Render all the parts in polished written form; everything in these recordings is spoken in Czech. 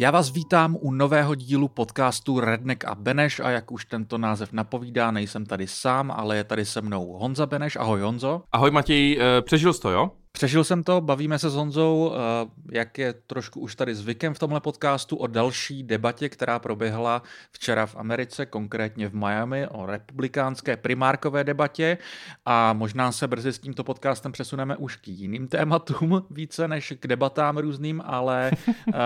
Já vás vítám u nového dílu podcastu Redneck a Beneš a jak už tento název napovídá, nejsem tady sám, ale je tady se mnou Honza Beneš. Ahoj Honzo. Ahoj Matěj, přežil jsi to, jo? Přežil jsem to, bavíme se s Honzou, jak je trošku už tady zvykem v tomhle podcastu, o další debatě, která proběhla včera v Americe, konkrétně v Miami, o republikánské primárkové debatě a možná se brzy s tímto podcastem přesuneme už k jiným tématům, více než k debatám různým, ale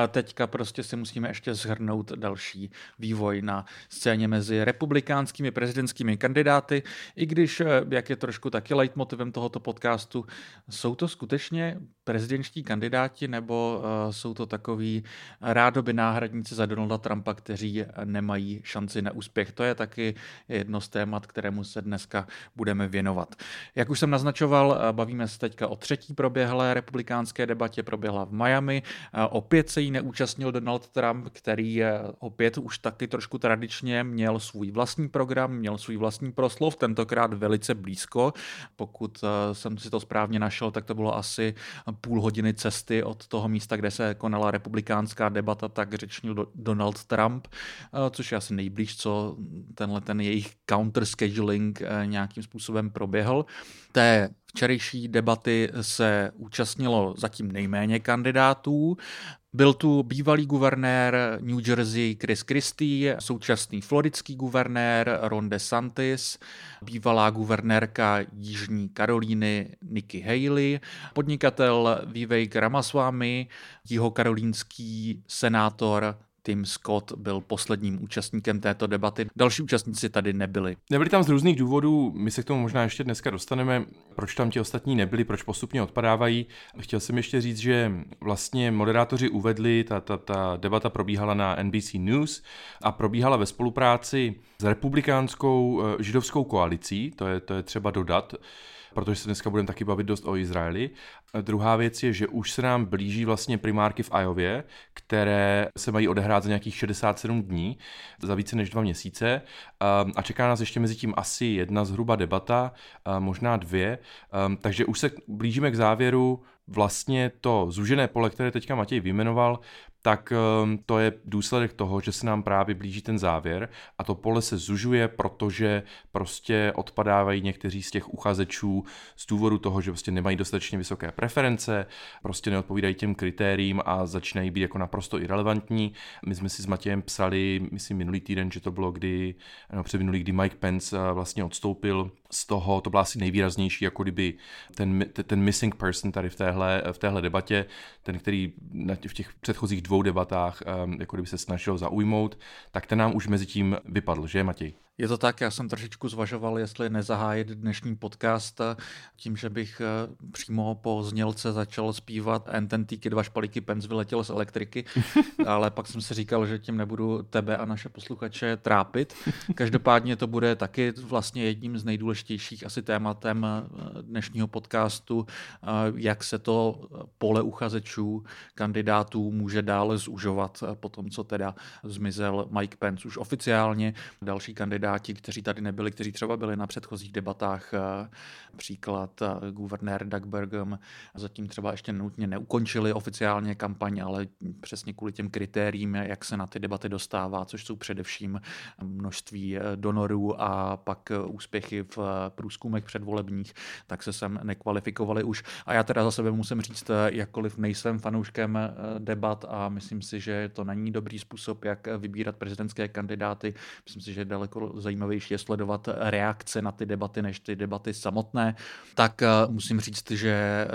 teďka prostě si musíme ještě shrnout další vývoj na scéně mezi republikánskými prezidentskými kandidáty, i když, jak je trošku taky leitmotivem tohoto podcastu, jsou to skutečně prezidentští kandidáti, nebo jsou to takoví rádoby náhradníci za Donalda Trumpa, kteří nemají šanci na úspěch? To je taky jedno z témat, kterému se dneska budeme věnovat. Jak už jsem naznačoval, bavíme se teďka o třetí proběhlé republikánské debatě, proběhla v Miami. Opět se jí neúčastnil Donald Trump, který opět už taky trošku tradičně měl svůj vlastní program, měl svůj vlastní proslov, tentokrát velice blízko. Pokud jsem si to správně našel, tak to bylo asi půl hodiny cesty od toho místa, kde se konala republikánská debata, tak řečnil Donald Trump, což je asi nejblíž, co tenhle ten jejich counter-scheduling nějakým způsobem proběhl. Té včerejší debaty se účastnilo zatím nejméně kandidátů. Byl tu bývalý guvernér New Jersey Chris Christie, současný floridský guvernér Ron DeSantis, bývalá guvernérka Jižní Karolíny Nikki Haley, podnikatel Vivek Ramaswamy, jihokarolínský senátor Tim Scott byl posledním účastníkem této debaty. Další účastníci tady nebyli. Nebyli tam z různých důvodů, my se k tomu možná ještě dneska dostaneme, proč tam ti ostatní nebyli, proč postupně odpadávají. Chtěl jsem ještě říct, že vlastně moderátoři uvedli, ta debata probíhala na NBC News a probíhala ve spolupráci s republikánskou židovskou koalicí, to je třeba dodat, protože se dneska budeme taky bavit dost o Izraeli. Druhá věc je, že už se nám blíží vlastně primárky v Iově, které se mají odehrát za nějakých 67 dní, za více než 2 měsíce. A čeká nás ještě mezi tím asi jedna zhruba debata, možná dvě. Takže už se blížíme k závěru. Vlastně to zúžené pole, které teďka Matěj vyjmenoval, tak to je důsledek toho, že se nám právě blíží ten závěr a to pole se zužuje, protože prostě odpadávají někteří z těch uchazečů z důvodu toho, že prostě nemají dostatečně vysoké preference, prostě neodpovídají těm kritériím a začínají být jako naprosto irelevantní. My jsme si s Matějem psali, myslím minulý týden, že to bylo kdy Mike Pence vlastně odstoupil z toho, to byla asi nejvýraznější, jako kdyby ten missing person tady v téhle debatě, ten, který v těch předchozích 2 debatách jako kdyby se snažil zaujmout, tak ten nám už mezi tím vypadl, že Matěj? Je to tak, já jsem trošičku zvažoval, jestli nezahájit dnešní podcast tím, že bych přímo po znělce začal zpívat "Jen ten týky, 2 špalíky, Pence vyletěl z elektriky", ale pak jsem si říkal, že tím nebudu tebe a naše posluchače trápit. Každopádně to bude taky vlastně jedním z nejdůležitějších asi tématem dnešního podcastu, jak se to pole uchazečů, kandidátů může dále zužovat po tom, co teda zmizel Mike Pence už oficiálně. Další kandidáti, kteří tady nebyli, kteří třeba byli na předchozích debatách, příklad guvernér Doug Burgum, zatím třeba ještě nutně neukončili oficiálně kampaň, ale přesně kvůli těm kritériím, jak se na ty debaty dostává, což jsou především množství donorů a pak úspěchy v průzkumech předvolebních, tak se sem nekvalifikovali už. A já teda za sebe musím říct, jakkoliv nejsem fanouškem debat a myslím si, že to není dobrý způsob, jak vybírat prezidentské kandidáty. Myslím si, že daleko zajímavější je sledovat reakce na ty debaty, než ty debaty samotné. Tak musím říct, že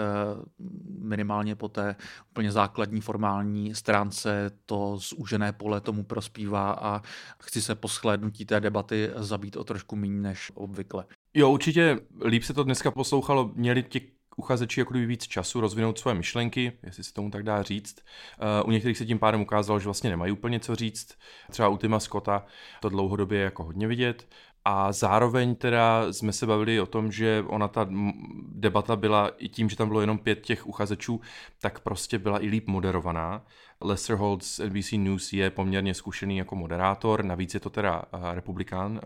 minimálně po té úplně základní formální stránce to zúžené pole tomu prospívá a chci se po shlédnutí té debaty zabít o trošku méně než obvykle. Jo, určitě líp se to dneska poslouchalo, měli ti uchazeči jako kdyby víc času rozvinout svoje myšlenky, jestli se tomu tak dá říct. U některých se tím pádem ukázalo, že vlastně nemají úplně co říct. Třeba u Tima Scotta to dlouhodobě je jako hodně vidět. A zároveň teda jsme se bavili o tom, že ona ta debata byla i tím, že tam bylo jenom 5 těch uchazečů, tak prostě byla i líp moderovaná. Lester Holt z NBC News je poměrně zkušený jako moderátor, navíc je to teda republikán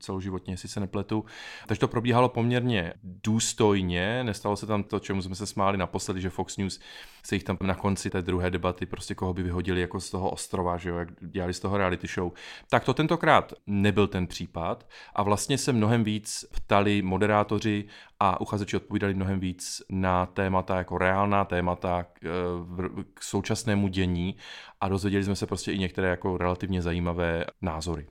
celoživotně, jestli se nepletu. Takže to probíhalo poměrně důstojně, nestalo se tam to, čemu jsme se smáli naposledy, že Fox News se jich tam na konci té druhé debaty prostě koho by vyhodili jako z toho ostrova, že jo, jak dělali z toho reality show. Tak to tentokrát nebyl ten případ a vlastně se mnohem víc ptali moderátoři a uchazeči odpovídali mnohem víc na témata, jako reálná témata k současnému dění a dozvěděli jsme se prostě i některé jako relativně zajímavé názory.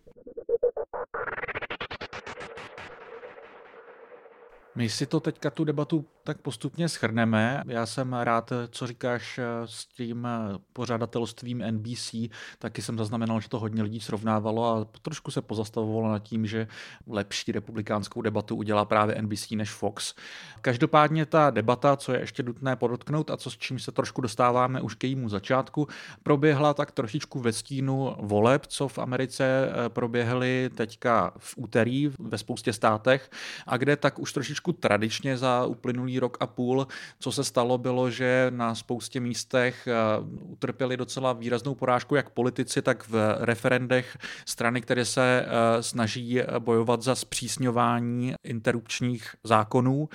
My si to teďka tu debatu tak postupně shrneme. Já jsem rád, co říkáš s tím pořadatelstvím NBC. Taky jsem zaznamenal, že to hodně lidí srovnávalo a trošku se pozastavovalo nad tím, že lepší republikánskou debatu udělá právě NBC než Fox. Každopádně ta debata, co je ještě nutné podotknout a co s čím se trošku dostáváme už k jejímu začátku, proběhla tak trošičku ve stínu voleb, co v Americe proběhly teďka v úterý ve spoustě státech a kde tak už trošičku tradičně za uplynulý rok a půl. Co se stalo, bylo, že na spoustě místech utrpěli docela výraznou porážku jak politici, tak v referendech strany, které se snaží bojovat za zpřísňování interrupčních zákonů.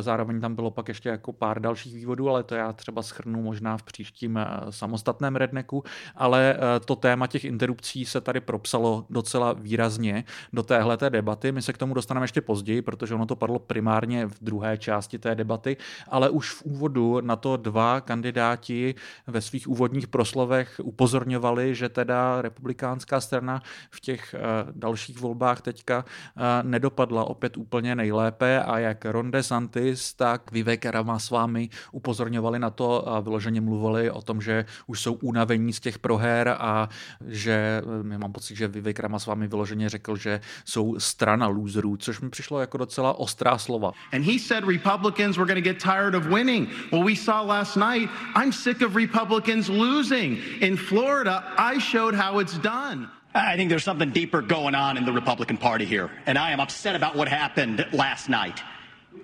Zároveň tam bylo pak ještě jako pár dalších vývodů, ale to já třeba shrnu možná v příštím samostatném redneku, ale to téma těch interrupcí se tady propsalo docela výrazně do téhleté debaty. My se k tomu dostaneme ještě později, protože ono to padlo primárně v druhé části té debaty, ale už v úvodu na to dva kandidáti ve svých úvodních proslovech upozorňovali, že teda republikánská strana v těch dalších volbách teďka nedopadla opět úplně nejlépe a jak Ron DeSantis, tak Vivek Ramaswamy upozorňovali na to a vyloženě mluvili o tom, že už jsou unavení z těch proher a že mám pocit, že Vivek Ramaswamy vyloženě řekl, že jsou strana loserů, což mi přišlo jako docela ostrá slova. And he said Republicans were going to get tired of winning. Well, we saw last night, I'm sick of Republicans losing. In Florida, I showed how it's done. I think there's something deeper going on in the Republican Party here, and I am upset about what happened last night.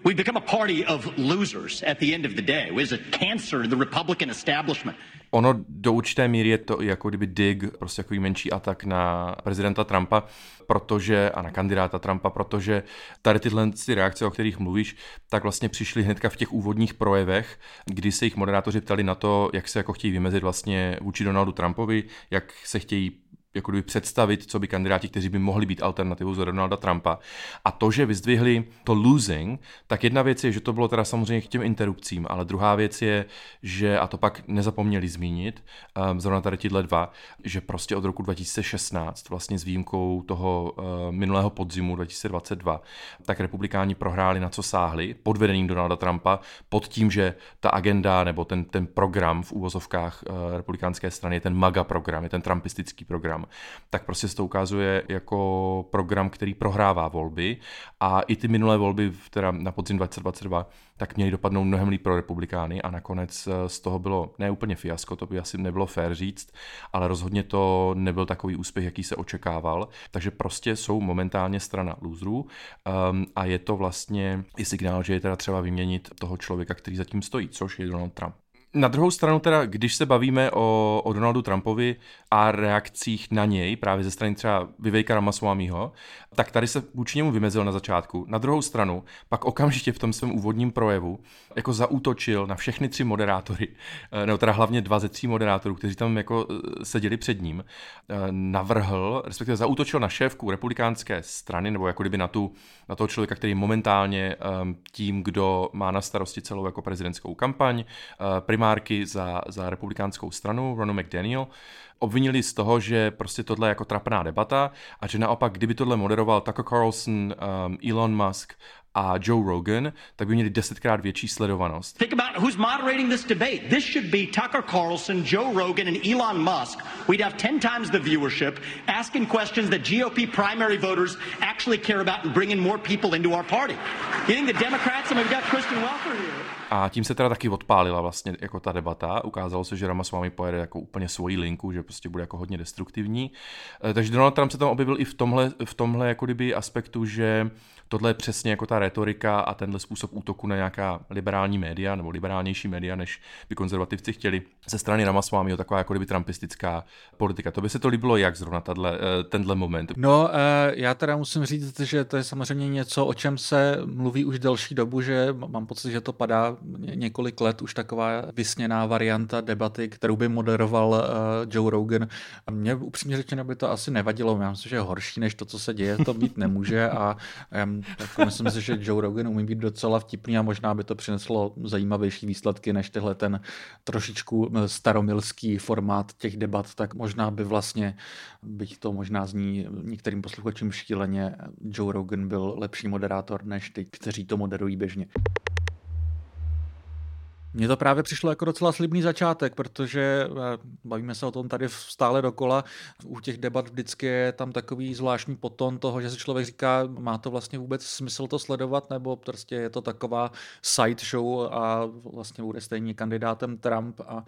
We've become a party of losers at the end of the day. It is a cancer to the Republican establishment. Ono do určité míry je to jako kdyby dig, prostě jako menší atak na prezidenta Trumpa, protože a na kandidáta Trumpa, protože tady tyhle reakce, o kterých mluvíš, tak vlastně přišly hnedka v těch úvodních projevech, kdy se jich moderátoři ptali na to, jak se jako chtějí vymezit vlastně vůči Donaldu Trumpovi, jak se chtějí jako kdyby představit, co by kandidáti, kteří by mohli být alternativou za Donalda Trumpa. A to, že vyzdvihli to losing, tak jedna věc je, že to bylo teda samozřejmě k těm interrupcím, ale druhá věc je, že, a to pak nezapomněli zmínit, zrovna tady tyhle dva, že prostě od roku 2016, vlastně s výjimkou toho minulého podzimu 2022, tak republikáni prohráli, na co sáhli, pod vedením Donalda Trumpa, pod tím, že ta agenda nebo ten program v úvozovkách republikánské strany je ten MAGA program, je ten trumpistický program, tak prostě se to ukazuje jako program, který prohrává volby a i ty minulé volby teda na podzim 2022 tak měly dopadnout mnohem líp pro republikány a nakonec z toho bylo ne úplně fiasko, to by asi nebylo fér říct, ale rozhodně to nebyl takový úspěch, jaký se očekával, takže prostě jsou momentálně strana loserů a je to vlastně i signál, že je teda třeba vyměnit toho člověka, který zatím stojí, což je Donald Trump. Na druhou stranu teda, když se bavíme o Donaldu Trumpovi a reakcích na něj, právě ze strany třeba Viveka Ramaswamyho, tak tady se vůči němu vymezil na začátku. Na druhou stranu pak okamžitě v tom svém úvodním projevu jako zaútočil na všechny 3 moderátory, nebo teda hlavně 2 ze 3 moderátorů, kteří tam jako seděli před ním, navrhl, respektive zaútočil na šéfku republikánské strany, nebo jako kdyby na toho člověka, který momentálně tím, kdo má na starosti celou jako prezidentskou kampaň, primárky za republikánskou stranu, Ronna McDaniel, obvinili z toho, že prostě tohle je jako trapná debata a že naopak, kdyby tohle moderoval Tucker Carlson, Elon Musk a Joe Rogan, tak by měli 10krát větší sledovanost. Think about who's moderating this debate. This should be Tucker Carlson, Joe Rogan and Elon Musk. We'd have 10 times the viewership asking questions that GOP primary voters actually care about and bringing more people into our party. You think the Democrats, I mean, we've got Kristen Welker here. A tím se teda taky odpálila vlastně jako ta debata. Ukázalo se, že Ramaswamy pojede jako úplně svoji linku, že prostě bude jako hodně destruktivní. Takže Donald Trump se tam objevil i v tomhle jako kdyby aspektu, že tohle je přesně jako ta retorika a tenhle způsob útoku na nějaká liberální média nebo liberálnější média, než by konzervativci chtěli ze strany Ramaswamyho, taková jako kdyby trumpistická politika. To by se to líbilo jak zrovna tenhle moment? No, já teda musím říct, že to je samozřejmě něco, o čem se mluví už delší dobu, že mám pocit, že to padá několik let už taková vysněná varianta debaty, kterou by moderoval Joe Rogan. A mě upřímně řečeno by to asi nevadilo. Já myslím, že je horší než to, co se děje, to být nemůže a tak myslím si, že Joe Rogan umí být docela vtipný a možná by to přineslo zajímavější výsledky než tyhle ten trošičku staromilský formát těch debat, tak možná by vlastně, byť to možná zní některým posluchačům šíleně, Joe Rogan byl lepší moderátor než ty, kteří to moderují běžně. Mně to právě přišlo jako docela slibný začátek, protože bavíme se o tom tady stále dokola. U těch debat vždycky je tam takový zvláštní podton toho, že se člověk říká, má to vlastně vůbec smysl to sledovat, nebo prostě je to taková side show a vlastně bude stejně kandidátem Trump a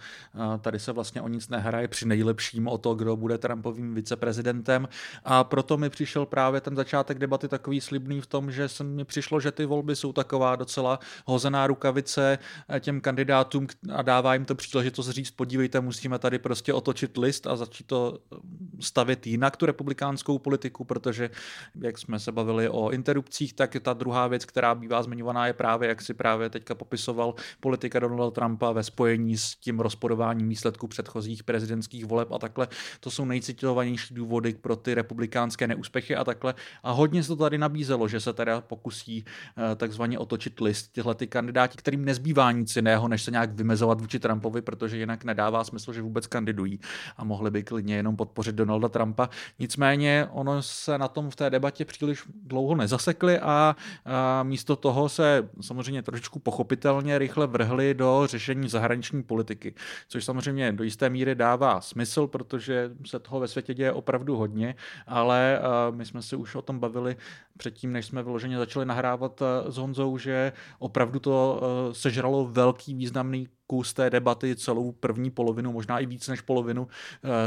tady se vlastně o nic nehraje, při nejlepším o to, kdo bude Trumpovým viceprezidentem. A proto mi přišel právě ten začátek debaty takový slibný v tom, že se mi přišlo, že ty volby jsou taková docela hozená rukavice těm kandidátům a dává jim to příležitost říct, podívejte, musíme tady prostě otočit list a začít to stavět jinak tu republikánskou politiku, protože jak jsme se bavili o interrupcích, tak ta druhá věc, která bývá zmiňovaná, je právě, jak si právě teďka popisoval, politika Donalda Trumpa ve spojení s tím rozporováním výsledků předchozích prezidentských voleb a takhle. To jsou nejcitovanější důvody pro ty republikánské neúspěchy a takhle. A hodně se to tady nabízelo, že se teda pokusí takzvaně otočit list tyhle ty kandidáti, kterým nezbývá nic jiného, než se nějak vymezovat vůči Trumpovi, protože jinak nedává smysl, že vůbec kandidují a mohli by klidně jenom podpořit Donalda Trumpa. Nicméně ono se na tom v té debatě příliš dlouho nezasekli a místo toho se samozřejmě trošičku pochopitelně rychle vrhli do řešení zahraniční politiky, což samozřejmě do jisté míry dává smysl, protože se toho ve světě děje opravdu hodně, ale my jsme se už o tom bavili předtím, než jsme vyloženě začali nahrávat s Honzou, že opravdu to sežralo velký významný kus té debaty, celou první polovinu, možná i víc než polovinu,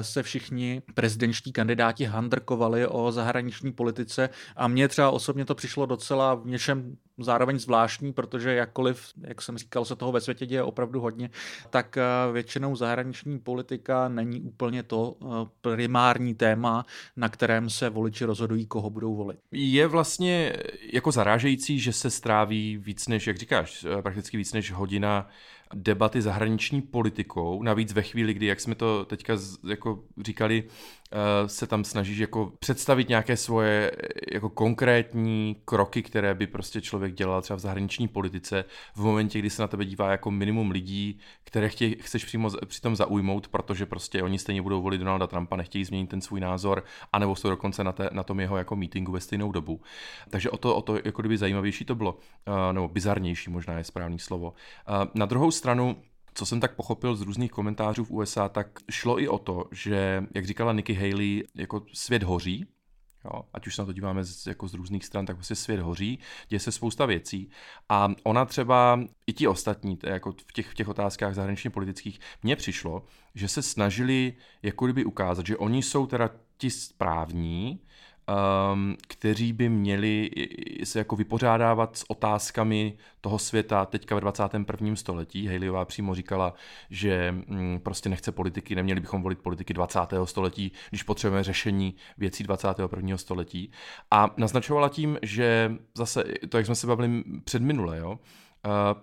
se všichni prezidentští kandidáti handrkovali o zahraniční politice a mně třeba osobně to přišlo docela v něčem zároveň zvláštní, protože jakkoliv, jak jsem říkal, se toho ve světě děje opravdu hodně, tak většinou zahraniční politika není úplně to primární téma, na kterém se voliči rozhodují, koho budou volit. Je vlastně jako zarážející, že se stráví víc než, jak říkáš, prakticky víc než hodina debaty zahraniční politikou, navíc ve chvíli, kdy, jak jsme to teďka jako říkali, se tam snažíš jako představit nějaké svoje jako konkrétní kroky, které by prostě člověk dělal třeba v zahraniční politice, v momentě, kdy se na tebe dívá jako minimum lidí, které chceš přímo přitom zaujmout, protože prostě oni stejně budou volit Donalda Trumpa, nechtějí změnit ten svůj názor, anebo jsou dokonce na tom jeho jako meetingu ve stejnou dobu. Takže o to jako kdyby zajímavější to bylo, nebo bizarnější možná je správný slovo. Na druhou stranu, co jsem tak pochopil z různých komentářů v USA, tak šlo i o to, že, jak říkala Nikki Haley, jako svět hoří, jo, ať už se na to díváme z různých stran, tak vlastně svět hoří, děje se spousta věcí a ona třeba, i ti ostatní, jako v těch otázkách zahraničně politických, mně přišlo, že se snažili jako kdyby ukázat, že oni jsou teda ti správní, kteří by měli se jako vypořádávat s otázkami toho světa teďka ve 21. století. Haleyová přímo říkala, že prostě nechce politiky, neměli bychom volit politiky 20. století, když potřebujeme řešení věcí 21. století. A naznačovala tím, že zase, to jak jsme se bavili předminule, jo,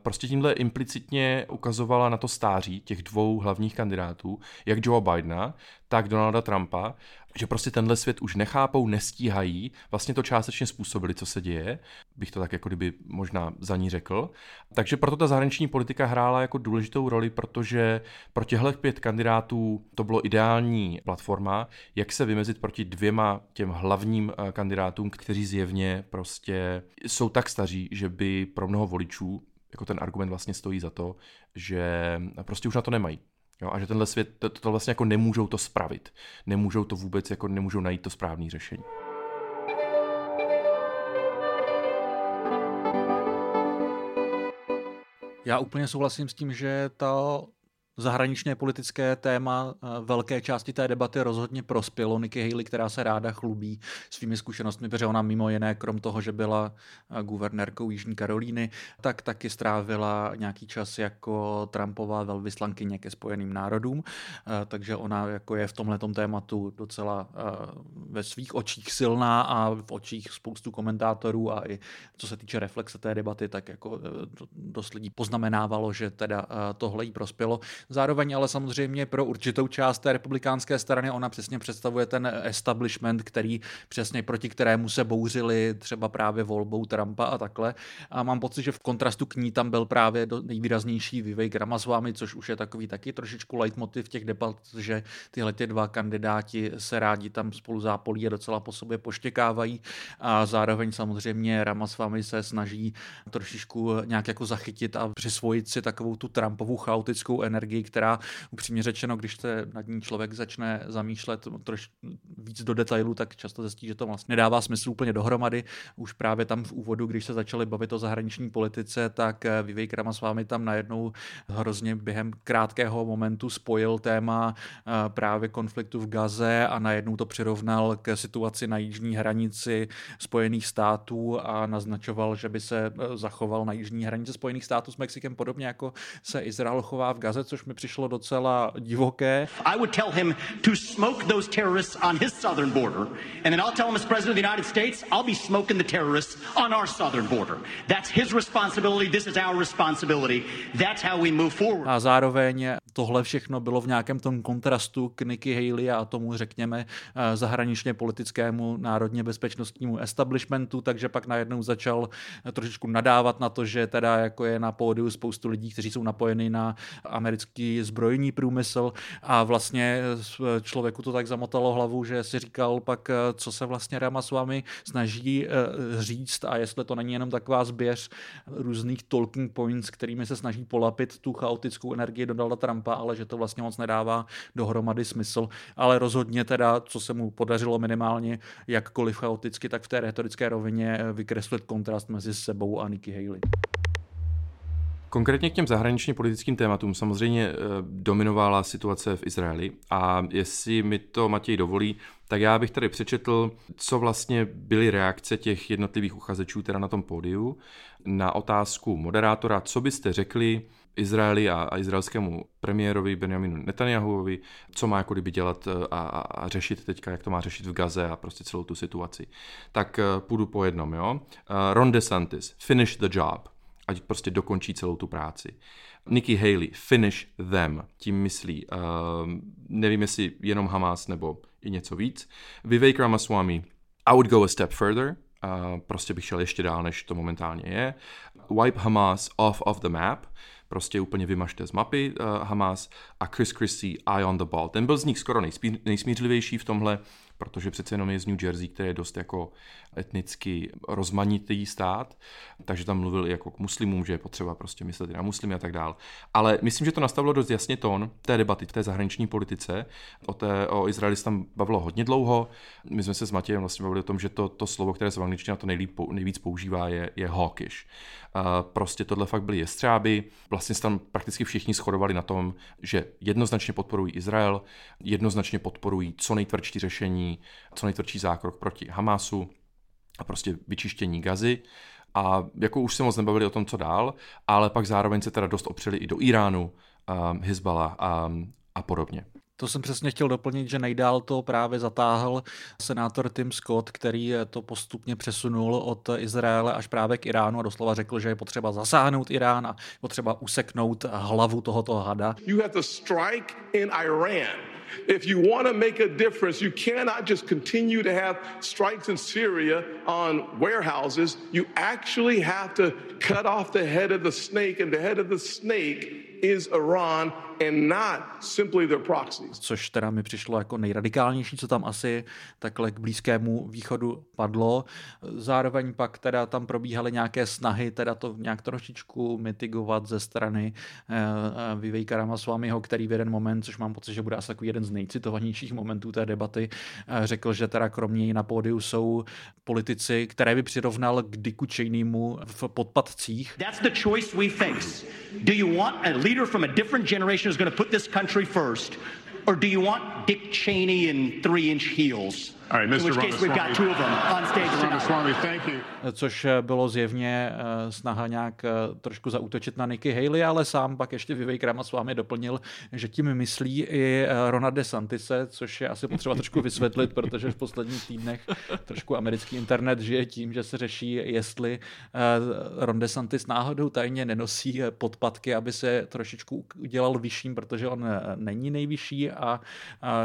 prostě tímhle implicitně ukazovala na to stáří těch dvou hlavních kandidátů, jak Joea Bidena, tak Donalda Trumpa, že prostě tenhle svět už nechápou, nestíhají, vlastně to částečně způsobili, co se děje, bych to tak jako kdyby možná za ní řekl. Takže proto ta zahraniční politika hrála jako důležitou roli, protože pro těchto 5 kandidátů to bylo ideální platforma, jak se vymezit proti 2 těm hlavním kandidátům, kteří zjevně prostě jsou tak staří, že by pro mnoho voličů jako ten argument vlastně stojí za to, že prostě už na to nemají. Jo, a že tenhle svět, to vlastně jako nemůžou to spravit. Nemůžou to vůbec, jako nemůžou najít to správné řešení. Já úplně souhlasím s tím, že ta zahraničně politické téma velké části té debaty rozhodně prospělo Nikki Haley, která se ráda chlubí svými zkušenostmi, protože ona mimo jiné, krom toho, že byla guvernérkou Jižní Karolíny, tak taky strávila nějaký čas jako Trumpova velvyslankyně ke Spojeným národům, takže ona jako je v tomhletom tématu docela ve svých očích silná a v očích spoustu komentátorů a i co se týče reflexe té debaty, tak jako dost lidí poznamenávalo, že teda tohle jí prospělo. Zároveň ale samozřejmě pro určitou část té republikánské strany ona přesně představuje ten establishment, který přesně proti kterému se bouřili třeba právě volbou Trumpa a takhle. A mám pocit, že v kontrastu k ní tam byl právě nejvýraznější Vivek Ramaswamy, což už je takový taky trošičku leitmotiv těch debat, že tyhle ty 2 kandidáti se rádi tam spolu zápolí a docela po sobě poštěkávají. A zároveň samozřejmě Ramaswamy se snaží trošičku nějak jako zachytit a přisvojit si takovou tu Trumpovu chaotickou energii, která upřímně řečeno, když se nad ní člověk začne zamýšlet trošku víc do detailů, tak často zjistí, že to vlastně nedává smysl úplně dohromady. Už právě tam v úvodu, když se začali bavit o zahraniční politice, tak Vivek Ramaswamy tam najednou hrozně během krátkého momentu spojil téma právě konfliktu v Gaze a najednou to přirovnal k situaci na jižní hranici Spojených států a naznačoval, že by se zachoval na jižní hranici Spojených států s Mexikem podobně, jako se Izrael chová v Gaze, což mi přišlo docela divoké. I would tell him to smoke those terrorists on his southern border, and then I'll tell him as president of the United States, I'll be smoking the terrorists on our southern border. That's his responsibility, this is our responsibility. That's how we move forward. A zároveň tohle všechno bylo v nějakém tom kontrastu k Nikki Haley a tomu, řekněme, zahraničně politickému národně bezpečnostnímu establishmentu, takže pak najednou začal trošičku nadávat na to, že teda jako je na pódiu spoustu lidí, kteří jsou napojeni na americký zbrojní průmysl a vlastně člověku to tak zamotalo hlavu, že si říkal pak, co se vlastně Ramaswamy snaží říct a jestli to není jenom taková zběř různých talking points, kterými se snaží polapit tu chaotickou energii Donalda Trumpa, ale že to vlastně moc nedává dohromady smysl. Ale rozhodně teda, co se mu podařilo minimálně jakkoliv chaoticky, tak v té retorické rovině vykreslit kontrast mezi sebou a Nikki Haley. Konkrétně k těm zahraničně politickým tématům samozřejmě dominovala situace v Izraeli a jestli mi to Matěj dovolí, tak já bych tady přečetl, co vlastně byly reakce těch jednotlivých uchazečů teda na tom pódiu na otázku moderátora, co byste řekli Izraeli a izraelskému premiérovi Benjaminu Netanyahuovi, co má jako kdyby dělat a řešit teďka, jak to má řešit v Gaze a prostě celou tu situaci. Tak půjdu po jednom, jo. Ron DeSantis, finish the job. Ať prostě dokončí celou tu práci. Nikki Haley, finish them, tím myslí, nevím jestli jenom Hamas nebo i něco víc. Vivek Ramaswamy, I would go a step further, prostě bych šel ještě dál, než to momentálně je. Wipe Hamas off of the map, prostě úplně vymažte z mapy Hamas. A Chris Christie, eye on the ball, ten byl z nich skoro nejsmířlivější v tomhle, protože přece jenom je z New Jersey, který je dost jako etnicky rozmanitý stát, takže tam mluvil i jako k muslimům, že je potřeba prostě myslet i na muslimy a tak dál. Ale myslím, že to nastavilo dost jasně tón té debaty, té zahraniční politice. O Izraeli se tam bavilo hodně dlouho. My jsme se s Matějem vlastně bavili o tom, že to slovo, které se v angličtině to nejvíc používá, je hawkish. Prostě tohle fakt byly jestřáby. Vlastně se tam prakticky všichni shodovali na tom, že jednoznačně podporují Izrael, jednoznačně podporují co nejtvrdší řešení, co nejtvrdší zákrok proti Hamasu a prostě vyčištění Gazy. A jako už se moc nebavili o tom, co dál, ale pak zároveň se teda dost opřeli i do Iránu, Hizbala a podobně. To jsem přesně chtěl doplnit, že nejdál to právě zatáhl senátor Tim Scott, který to postupně přesunul od Izraele až právě k Iránu a doslova řekl, že je potřeba zasáhnout Irán a potřeba useknout hlavu tohoto hada. You have to strike in Iran. If you want to make a difference, you cannot just continue to have strikes in Syria on warehouses. You actually have to cut off the head of the snake, and the head of the snake is Iran and not simply their proxies. Což teda mi přišlo jako nejradikálnější, co tam asi takhle k Blízkému východu padlo. Zároveň pak teda tam probíhaly nějaké snahy teda to nějak trošičku mitigovat ze strany Viveka Ramaswamyho, který v jeden moment, což mám pocit, že bude asi takový jeden z nejcitovanějších momentů té debaty, řekl, že teda kromě něj na pódiu jsou politici, které by přirovnal k Dicku Cheneymu v podpatcích. That's the choice we face. Do you want a leader from a different generation is going to put this country first, or do you want Dick Cheney in three-inch heels? All right, Mr. Ramaswamy, thank you. Což bylo zjevně snaha nějak trošku zaútočit na Nikki Haley, ale sám pak ještě Vivek Ramaswamy doplnil, že tím myslí i Rona DeSantise, což je asi potřeba trošku vysvětlit, protože v posledních týdnech trošku americký internet žije tím, že se řeší, jestli Ron DeSantis náhodou tajně nenosí podpatky, aby se trošičku udělal vyšším, protože on není nejvyšší a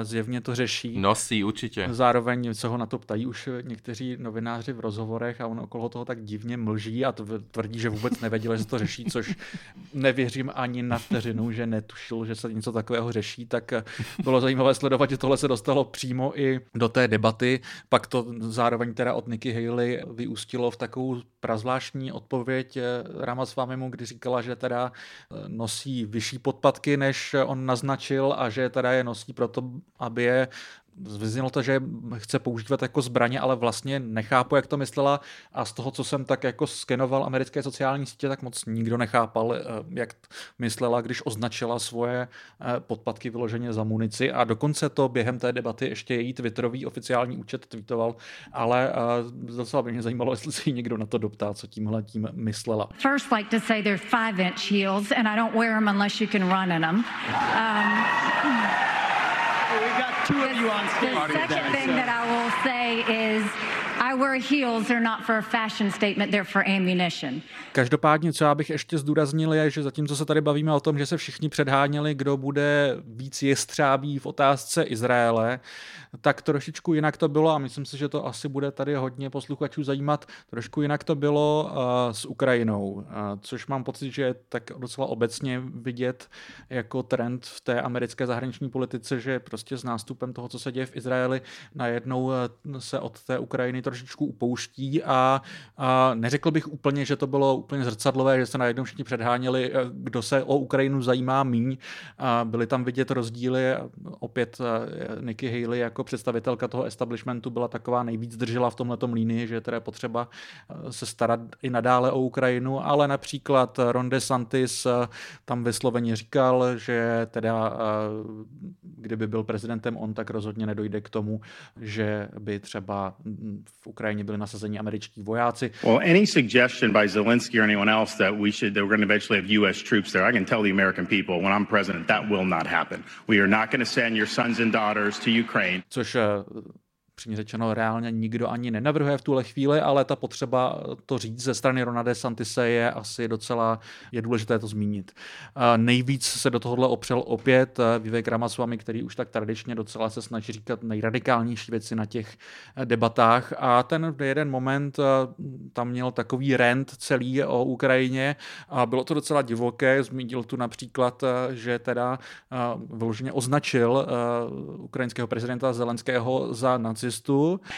zjevně to řeší. Nosí, určitě. Zároveň se ho na to ptají už někteří novináři v rozhovorech a on okolo toho tak divně mlží a tvrdí, že vůbec nevěděl, že se to řeší, což nevěřím ani na vteřinu, že netušil, že se něco takového řeší, tak bylo zajímavé sledovat, že tohle se dostalo přímo i do té debaty. Pak to zároveň teda od Nikki Haley vyústilo v takovou prazvláštní odpověď Ramaswamymu, kdy říkala, že teda nosí vyšší podpatky, než on naznačil a že teda je nosí proto, aby je vyznělo to, že chce používat jako zbraně, ale vlastně nechápu, jak to myslela a z toho, co jsem tak jako skenoval americké sociální sítě, tak moc nikdo nechápal, jak myslela, když označila svoje podpatky vyloženě za munici a dokonce to během té debaty ještě její twitterový oficiální účet tweetoval, ale docela by mě zajímalo, jestli si někdo na to doptá, co tímhle tím myslela. First like to say they're 5-inch heels and I don't wear them unless you can run in them. The second thing that I will say is I wear heels, they're not for a fashion statement, they're for ammunition. Každopádně, co já bych ještě zdůraznil, je, že zatímco se tady bavíme o tom, že se všichni předháněli, kdo bude víc jestřábí v otázce Izraele, tak trošičku jinak to bylo, a myslím si, že to asi bude tady hodně posluchačů zajímat, trošku jinak to bylo s Ukrajinou, což mám pocit, že je tak docela obecně vidět jako trend v té americké zahraniční politice, že prostě s nástupem toho, co se děje v Izraeli, najednou se od té Ukrajiny trošičku upouští a neřekl bych úplně, že to bylo úplně zrcadlové, že se najednou všichni předháněli, kdo se o Ukrajinu zajímá míň. Byly tam vidět rozdíly, opět Nikki Haley jako představitelka toho establishmentu byla taková, nejvíc držela v tomhletom línii, že je teda potřeba se starat i nadále o Ukrajinu, ale například Ron DeSantis tam vysloveně říkal, že teda kdyby byl prezidentem on, tak rozhodně nedojde k tomu, že by třeba v Ukrajině byli nasazeni američtí vojáci. Well, any suggestion by Zelensky or anyone else that that we're going to eventually have US troops there, I can tell the American people when I'm president that will not happen. We are not going to send your sons and daughters to Ukraine. Což přímě řečeno reálně nikdo ani nenavrhuje v tuhle chvíli, ale ta potřeba to říct ze strany Rona DeSantise je asi docela, je důležité to zmínit. Nejvíc se do tohohle opřel opět Vivek Ramaswamy, který už tak tradičně docela se snaží říkat nejradikálnější věci na těch debatách a ten jeden moment tam měl takový rant celý o Ukrajině a bylo to docela divoké, zmínil tu například, že teda vyloženě označil ukrajinského prezidenta Zelenského za nacistu.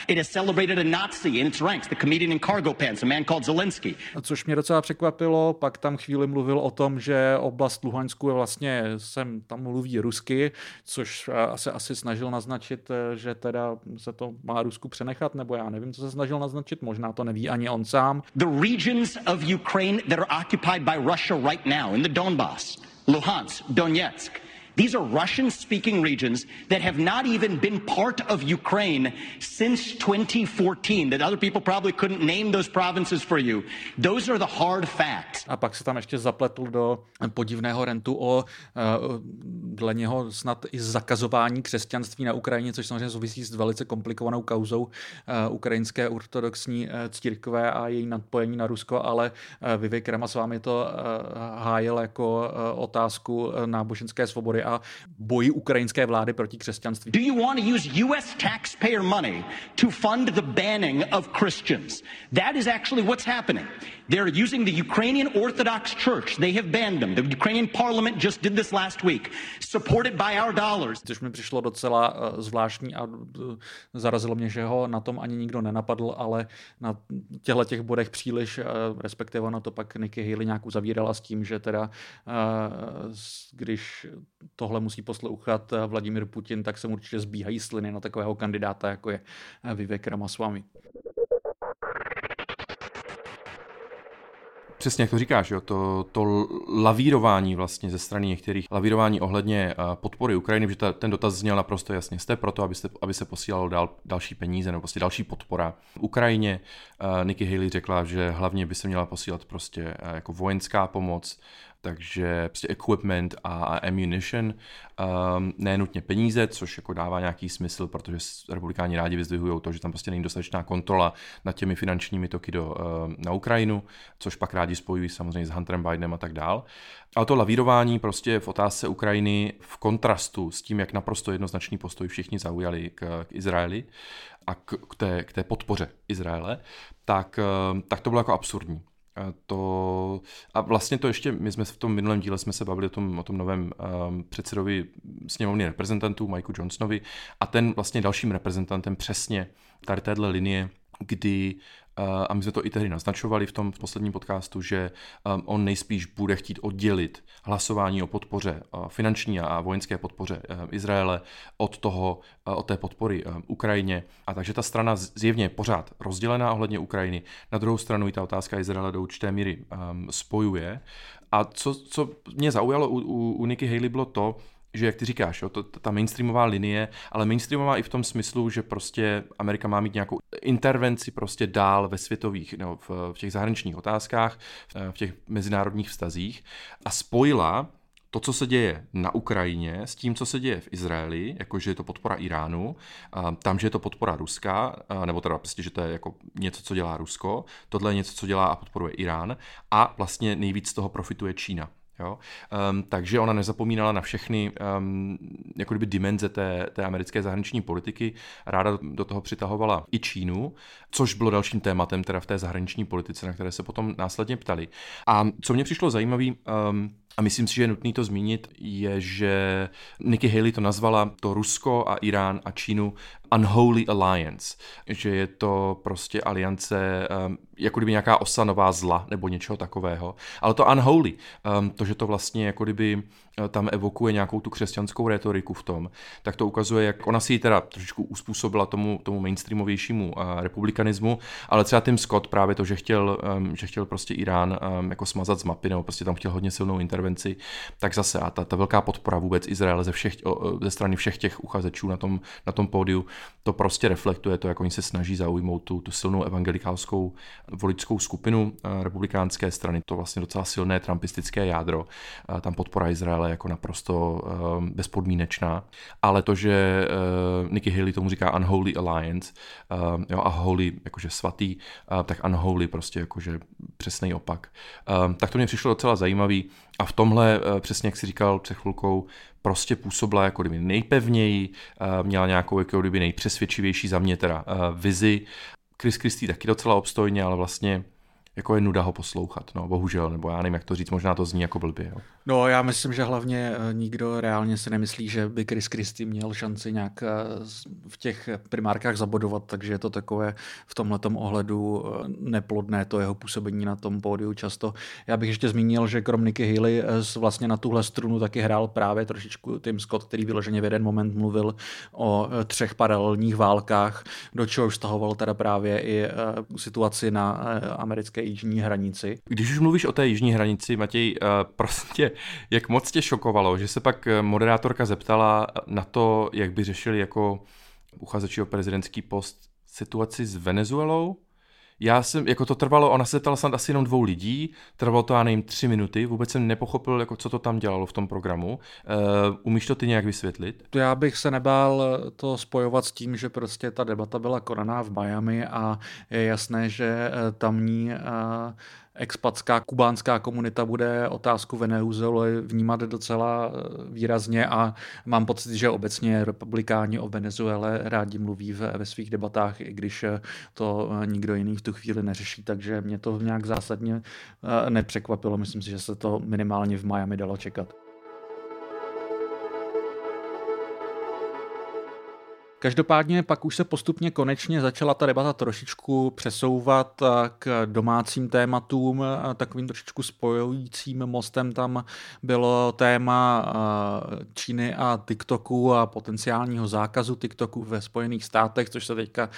It has celebrated a Nazi in its ranks, the comedian in cargo pants, a man called Zelensky. Což mě docela překvapilo, pak tam chvíli mluvil o tom, že oblast Luhansku je vlastně, sem tam mluví rusky, což se asi snažil naznačit, že teda se to má Rusku přenechat, nebo já nevím, co se snažil naznačit, možná to neví ani on sám. The regions of Ukraine that are occupied by Russia right now in the Donbass, Luhansk, Donetsk. These are Russian-speaking regions that have not even been part of Ukraine since 2014, that other people probably couldn't name those provinces for you. Those are the hard facts. A pak se tam ještě zapletl do podivného rentu o dle něho snad i zakazování křesťanství na Ukrajině, což samozřejmě souvisí s velice komplikovanou kauzou ukrajinské ortodoxní církve a její nadpojení na Rusko, ale Vivek Ramaswamy to hájil jako otázku náboženské svobody a boji ukrajinské vlády proti křesťanství. Do you want to use US taxpayer money to fund the banning of Christians? That is actually what's happening. They're using the Ukrainian Orthodox Church. They have banned them. The Ukrainian parliament just did this last week, supported by our dollars. Což mi přišlo docela zvláštní a zarazilo mě, že ho na tom ani nikdo nenapadl, ale na těchto těch bodech příliš, respektive na to pak Nikki Haley nějak uzavírala s tím, že teda když tohle musí poslouchat Vladimir Putin, tak se mu určitě zbíhají sliny na takového kandidáta, jako je Vivek Ramaswamy. Přesně, jak to říkáš, jo, to lavírování vlastně ze strany některých, lavírování ohledně podpory Ukrajiny, protože ten dotaz zněl naprosto jasně. Jste proto, aby se posílalo další peníze nebo prostě další podpora Ukrajině. Nikki Haley řekla, že hlavně by se měla posílat prostě jako vojenská pomoc, takže prostě equipment a ammunition, nenutně peníze, což jako dává nějaký smysl, protože republikáni rádi vyzdvihují to, že tam prostě není dostatečná kontrola nad těmi finančními toky na Ukrajinu, což pak rádi spojují samozřejmě s Hunterem Bidenem a tak dál. Ale to lavírování prostě v otázce Ukrajiny v kontrastu s tím, jak naprosto jednoznačný postoj všichni zaujali k Izraeli a k té podpoře Izraele, tak to bylo jako absurdní. A vlastně to ještě, my jsme v tom minulém díle jsme se bavili o tom novém předsedovi sněmovny reprezentantů, Mikeu Johnsonovi, a ten vlastně dalším reprezentantem přesně tady téhle linie, kdy, a my jsme to i tehdy naznačovali v posledním podcastu, že on nejspíš bude chtít oddělit hlasování o podpoře finanční a vojenské podpoře Izraele od té podpory Ukrajině. A takže ta strana zjevně je pořád rozdělená ohledně Ukrajiny. Na druhou stranu i ta otázka Izraele do určité míry spojuje. A co mě zaujalo u Nikki Haley bylo to, že jak ty říkáš, jo, ta mainstreamová linie, ale mainstreamová i v tom smyslu, že prostě Amerika má mít nějakou intervenci prostě dál ve světových, nebo v těch zahraničních otázkách, v těch mezinárodních vztazích, a spojila to, co se děje na Ukrajině, s tím, co se děje v Izraeli, jakože je to podpora Iránu, tam, že je to podpora Ruska, nebo teda prostě, že to je jako něco, co dělá Rusko, tohle je něco, co dělá a podporuje Irán, a vlastně nejvíc z toho profituje Čína. Jo? Takže ona nezapomínala na všechny jako kdyby dimenze té americké zahraniční politiky, ráda do toho přitahovala i Čínu, což bylo dalším tématem teda v té zahraniční politice, na které se potom následně ptali. A co mě přišlo zajímavý, a myslím si, že je nutné to zmínit, je, že Nikki Haley to nazvala to Rusko a Irán a Čínu Unholy Alliance, že je to prostě aliance, jako kdyby nějaká osa nová zla nebo něčeho takového, ale to unholy, to, že to vlastně jako kdyby tam evokuje nějakou tu křesťanskou retoriku v tom, tak to ukazuje, jak ona si ji teda trošičku uspůsobila tomu mainstreamovějšímu republikanismu, ale třeba Tim Scott právě to, že chtěl prostě Irán jako smazat z mapy, nebo prostě tam chtěl hodně silnou intervenci, tak zase a ta velká podpora vůbec Izraele ze strany všech těch uchazečů na tom pódiu, to prostě reflektuje to, jak oni se snaží zaujmout tu silnou evangelikálskou voličskou skupinu republikánské strany, to vlastně docela silné trumpistické jádro, tam podpora Izraele jako naprosto bezpodmínečná, ale to, že Nikki Haley tomu říká Unholy Alliance, jo, a holy jakože svatý, tak unholy prostě jakože přesnej opak, tak to mě přišlo docela zajímavý a v tomhle, přesně jak si říkal před chvilkou, prostě působila jako kdyby nejpevněji, měla nějakou jako kdyby nejpřesvědčivější za mě teda vizi. Chris Christie taky docela obstojně, ale vlastně jako je nuda ho poslouchat, no bohužel, nebo já nevím, jak to říct, možná to zní jako blbě. Jo. No já myslím, že hlavně nikdo reálně si nemyslí, že by Chris Christie měl šanci nějak v těch primárkách zabodovat, takže je to takové v tomhletom ohledu neplodné to jeho působení na tom pódiu často. Já bych ještě zmínil, že krom Nikki Haley vlastně na tuhle strunu taky hrál právě trošičku Tim Scott, který vyloženě v jeden moment mluvil o 3 paralelních válkách, do čehož vztahoval teda právě i situaci na americké jižní hranici. Když už mluvíš o té jižní hranici, Matěj, prostě jak moc tě šokovalo, že se pak moderátorka zeptala na to, jak by řešili jako uchazeči o prezidentský post situaci s Venezuelou? Já jsem, jako to trvalo, ona se ptala snad asi jenom 2 lidí, trvalo to, já nevím, 3 minuty, vůbec jsem nepochopil, jako co to tam dělalo v tom programu. Umíš to ty nějak vysvětlit? Já bych se nebál to spojovat s tím, že prostě ta debata byla konaná v Miami a je jasné, že tamní expatská kubánská komunita bude otázku Venezuely vnímat docela výrazně a mám pocit, že obecně republikáni o Venezuele rádi mluví ve svých debatách, i když to nikdo jiný v tu chvíli neřeší, takže mě to nějak zásadně nepřekvapilo. Myslím si, že se to minimálně v Miami dalo čekat. Každopádně pak už se postupně konečně začala ta debata trošičku přesouvat k domácím tématům. Takovým trošičku spojujícím mostem tam bylo téma Číny a TikToku a potenciálního zákazu TikToku ve Spojených státech, což se teďka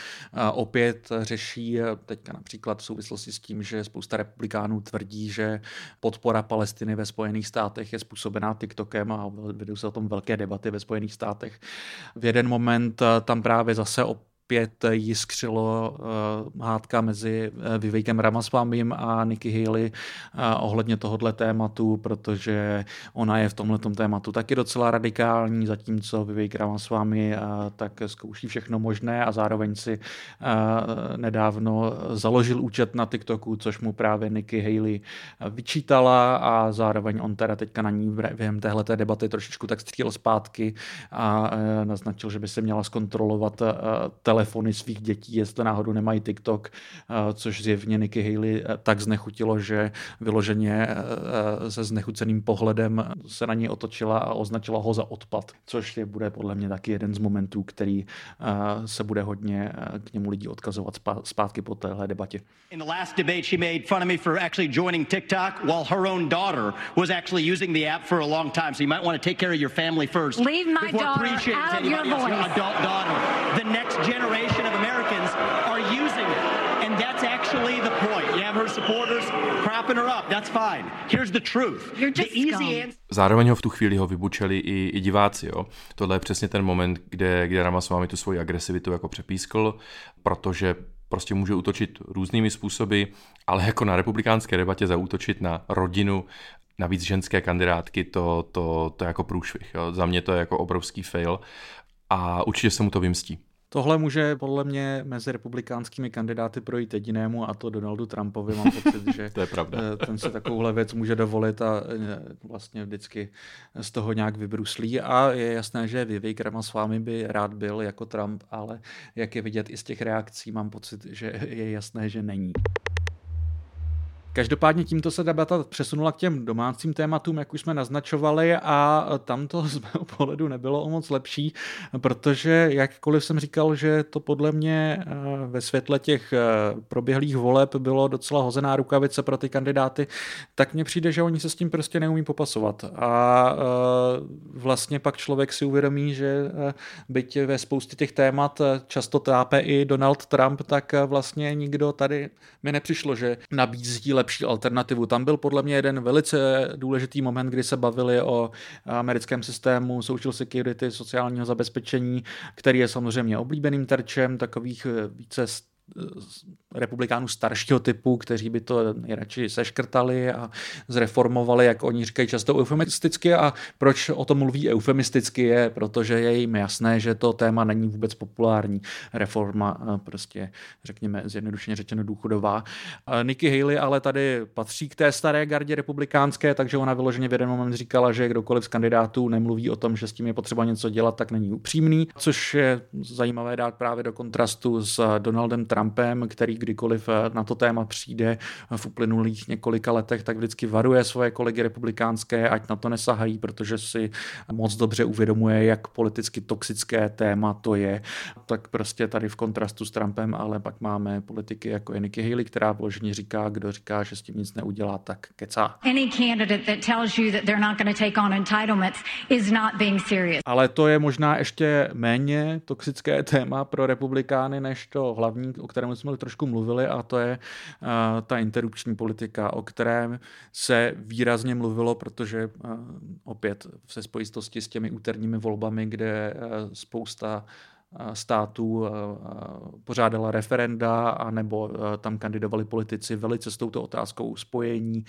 opět řeší teďka například v souvislosti s tím, že spousta republikánů tvrdí, že podpora Palestiny ve Spojených státech je způsobená TikTokem a vedou se o tom velké debaty ve Spojených státech. V jeden moment tam právě zase opět jiskřilo hádka mezi Vivekem Ramaswamym a Nikki Haley ohledně tohohle tématu, protože ona je v tomhletom tématu taky docela radikální, zatímco Vivek Ramaswamy tak zkouší všechno možné a zároveň si nedávno založil účet na TikToku, což mu právě Nikki Haley vyčítala a zároveň on teda teďka na ní během téhleté debaty trošičku tak střílel zpátky a naznačil, že by se měla zkontrolovat telefony svých dětí, jestli náhodou nemají TikTok, což zjevně Nikki Haley tak znechutilo, že vyloženě se znechuceným pohledem se na něj otočila a označila ho za odpad, což bude podle mě taky jeden z momentů, který se bude hodně k němu lidí odkazovat zpátky po téhle debatě. In the last debate she made fun of me for actually joining TikTok while her own daughter was actually using the app for a long time, so you might want to take care of your family first. Leave my daughter out of your voice. Adult daughter. The next generation of Americans are using it. And that's actually the point. You have her supporters propping her up. That's fine. Here's the truth. The easy answer. Zároveň v tu chvíli ho vybučeli i diváci. Jo? Tohle je přesně ten moment, kde Ramaswamy tu svoji agresivitu jako přepískl, protože prostě může útočit různými způsoby, ale jako na republikánské debatě zaútočit na rodinu, navíc ženské kandidátky, to jako průšvih. Jo? Za mě to je jako obrovský fail a určitě se mu to vymstí. Tohle může podle mě mezi republikánskými kandidáty projít jedinému, a to Donaldu Trumpovi. Mám pocit, že to je pravda. Ten se takovouhle věc může dovolit a vlastně vždycky z toho nějak vybruslí. A je jasné, že Vivek Ramaswamy by rád byl jako Trump, ale jak je vidět i z těch reakcí, mám pocit, že je jasné, že není. Každopádně tímto se debata přesunula k těm domácím tématům, jak už jsme naznačovali, a tam to z mého pohledu nebylo o moc lepší, protože jakkoliv jsem říkal, že to podle mě ve světle těch proběhlých voleb bylo docela hozená rukavice pro ty kandidáty, tak mně přijde, že oni se s tím prostě neumí popasovat. A vlastně pak člověk si uvědomí, že byť ve spoustě těch témat často trápe i Donald Trump, tak vlastně nikdo tady mi nepřišlo, že nabízí lepší alternativu. Tam byl podle mě jeden velice důležitý moment, kdy se bavili o americkém systému social security, sociálního zabezpečení, který je samozřejmě oblíbeným terčem takových více republikánů staršího typu, kteří by to radši seškrtali a zreformovali, jak oni říkají často eufemisticky, a proč o tom mluví eufemisticky je, protože je jim jasné, že to téma není vůbec populární. Reforma prostě, řekněme, zjednodušeně řečeno důchodová. Nikki Haley ale tady patří k té staré gardě republikánské, takže ona vyloženě v jeden moment říkala, že kdokoliv z kandidátů nemluví o tom, že s tím je potřeba něco dělat, tak není upřímný, což je zajímavé dát právě do kontrastu s Donaldem Trumpem, který kdykoliv na to téma přijde v uplynulých několika letech, tak vždycky varuje svoje kolegy republikánské, ať na to nesahají, protože si moc dobře uvědomuje, jak politicky toxické téma to je. Tak prostě tady v kontrastu s Trumpem, ale pak máme politiky jako Nikki Haley, která vloženě říká, kdo říká, že s tím nic neudělá, tak kecá. Ale to je možná ještě méně toxické téma pro republikány než to hlavní, o kterém jsme trošku mluvili, a to je ta interrupční politika, o kterém se výrazně mluvilo, protože opět v souvislosti s těmi úterními volbami, kde spousta států pořádala referenda, anebo tam kandidovali politici velice s touto otázkou spojení,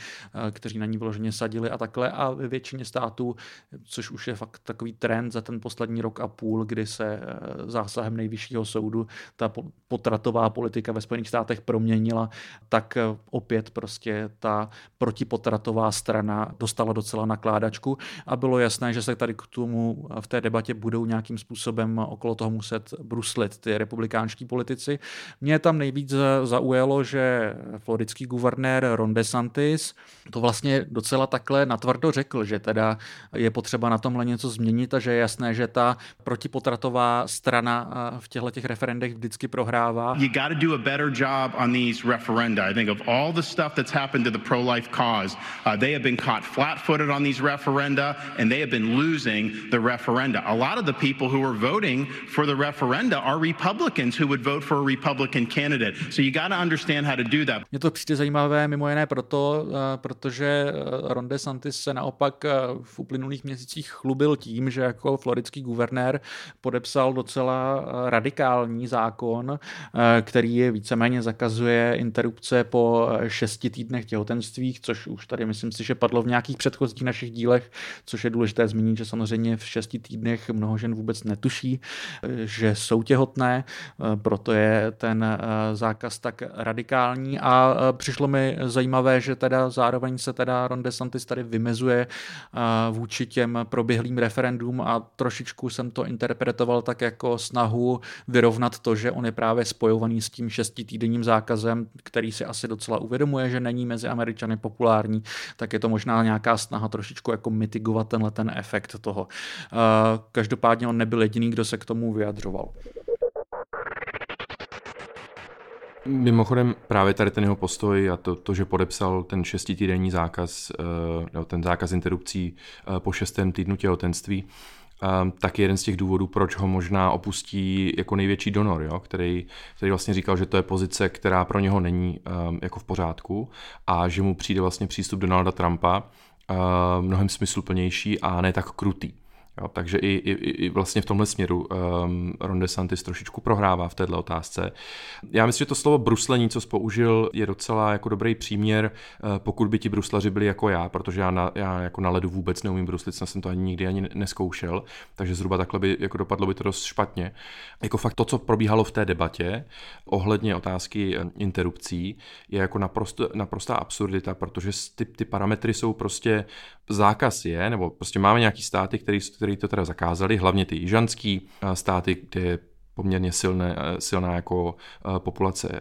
kteří na ní vyloženě sadili a takhle. A ve většině států, což už je fakt takový trend za ten poslední rok a půl, kdy se zásahem nejvyššího soudu ta potratová politika ve Spojených státech proměnila, tak opět prostě ta protipotratová strana dostala docela nakládačku a bylo jasné, že se tady k tomu v té debatě budou nějakým způsobem okolo toho muset bruslit ty republikánští politici. Mě tam nejvíc zaujalo, že floridský guvernér Ron DeSantis to vlastně docela takhle natvrdo řekl, že teda je potřeba na tomhle něco změnit a že je jasné, že ta protipotratová strana v těchto těch referendech vždycky prohrává. You got to do a better job on these referenda. I think of all the stuff that's happened to the pro-life cause, they have been caught flat-footed on these referenda and they have been losing the referenda. A lot of the people who are voting for the referenda are Republicans who would vote for a Republican candidate. So you got to understand how to do that. Mě to přijde zajímavé mimo jiné proto, protože Ron DeSantis se naopak v uplynulých měsících chlubil tím, že jako floridský guvernér podepsal docela radikální zákon, který víceméně zakazuje interrupce po 6 týdnech těhotenství, což už tady myslím si, že padlo v nějakých předchozích našich dílech, což je důležité zmínit, že samozřejmě v 6 týdnech mnoho žen vůbec netuší, že jsou těhotné, proto je ten zákaz tak radikální a přišlo mi zajímavé, že teda zároveň se teda Ron DeSantis tady vymezuje vůči těm proběhlým referendům a trošičku jsem to interpretoval tak jako snahu vyrovnat to, že on je právě spojovaný s tím 6týdenním zákazem, který si asi docela uvědomuje, že není mezi Američany populární, tak je to možná nějaká snaha trošičku jako mitigovat tenhle ten efekt toho. Každopádně on nebyl jediný, kdo se k tomu vyjadřoval. Mimochodem právě tady ten jeho postoj a to že podepsal ten 6týdenní zákaz, nebo ten zákaz interrupcí po 6. týdnu těhotenství, tak je jeden z těch důvodů, proč ho možná opustí jako největší donor, jo? Který vlastně říkal, že to je pozice, která pro něho není jako v pořádku a že mu přijde vlastně přístup Donalda Trumpa mnohem smysluplnější a ne tak krutý. Jo, takže i vlastně v tomhle směru Ron DeSantis trošičku prohrává v této otázce. Já myslím, že to slovo bruslení, co použil, je docela jako dobrý příměr, pokud by ti bruslaři byli jako já, protože já jako na ledu vůbec neumím bruslit, jsem to ani nikdy ani neskoušel, takže zhruba takhle by jako dopadlo by to dost špatně. Jako fakt to, co probíhalo v té debatě ohledně otázky interrupcí, je jako naprostá absurdita, protože ty parametry jsou prostě zákaz je, nebo prostě máme nějaký státy, které to teda zakázali, hlavně ty jižanský státy, kde je poměrně silná jako populace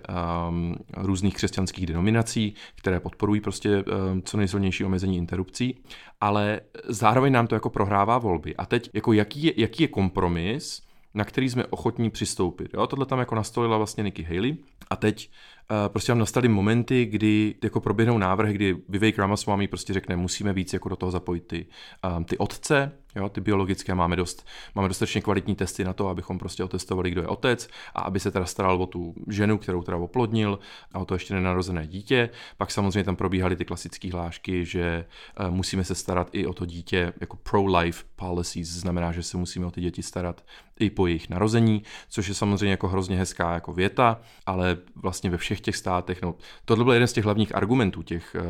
různých křesťanských denominací, které podporují prostě co nejsilnější omezení interrupcí, ale zároveň nám to jako prohrává volby. A teď jako jaký je kompromis, na který jsme ochotní přistoupit. Jo? Tohle tam jako nastolila vlastně Nikki Haley a teď prostě tam nastaly momenty, kdy jako proběhnou návrhy, kdy Vivek Ramaswamy prostě řekne, musíme víc jako do toho zapojit ty otce, jo? Ty biologické, máme dostatečně kvalitní testy na to, abychom prostě otestovali, kdo je otec a aby se teda staral o tu ženu, kterou teda oplodnil a o to ještě nenarozené dítě. Pak samozřejmě tam probíhaly ty klasické hlášky, že musíme se starat i o to dítě, jako pro-life policies, znamená, že se musíme o ty děti starat i po jejich narození, což je samozřejmě jako hrozně hezká jako věta, ale vlastně ve všech těch státech, no tohle byl jeden z těch hlavních argumentů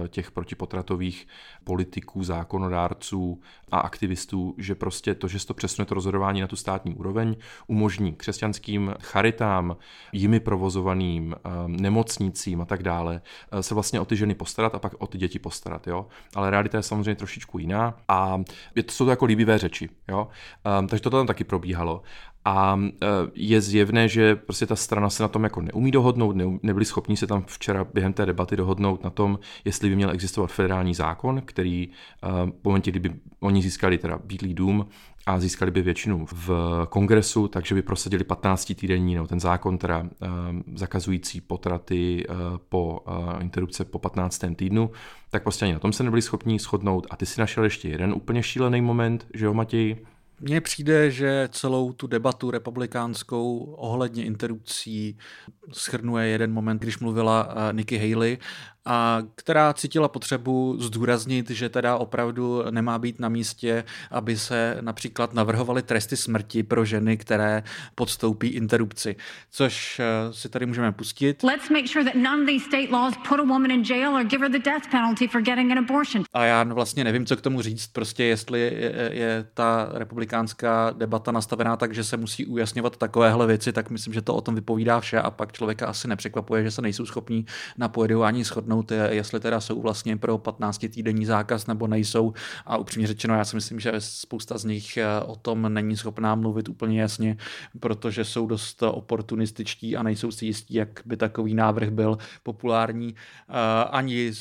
těch protipotratových politiků, zákonodárců a aktivistů, že prostě to, že se to přesune to rozhodování na tu státní úroveň, umožní křesťanským charitám, jimi provozovaným nemocnicím a tak dále, se vlastně o ty ženy postarat a pak o ty děti postarat, jo. Ale realita je samozřejmě trošičku jiná a jsou to jako líbivé řeči, jo. Takže to tam taky probíhalo. A je zjevné, že prostě ta strana se na tom jako neumí dohodnout, nebyli schopni se tam včera během té debaty dohodnout na tom, jestli by měl existovat federální zákon, který v momentě, kdyby oni získali teda Bílý dům a získali by většinu v kongresu, takže by prosadili 15týdenní, nebo ten zákon teda zakazující potraty po interrupce po 15. týdnu, tak prostě ani na tom se nebyli schopni shodnout. A ty si našel ještě jeden úplně šílený moment, že jo, Matěji? Mně přijde, že celou tu debatu republikánskou ohledně interrupcí shrnuje jeden moment, když mluvila Nikki Haley a která cítila potřebu zdůraznit, že teda opravdu nemá být na místě, aby se například navrhovaly tresty smrti pro ženy, které podstoupí interrupci. Což si tady můžeme pustit. Let's make sure that none of these state laws put a woman in jail or give her the death penalty for getting an abortion. A já vlastně nevím, co k tomu říct, prostě jestli je ta republikánská debata nastavená tak, že se musí ujasňovat takovéhle věci, tak myslím, že to o tom vypovídá vše a pak člověka asi nepřekvapuje, že se nejsou schopní na pojedování shodnout, jestli teda jsou vlastně pro 15-týdenní zákaz nebo nejsou. A upřímně řečeno, já si myslím, že spousta z nich o tom není schopná mluvit úplně jasně, protože jsou dost oportunističtí a nejsou si jistí, jak by takový návrh byl populární. Ani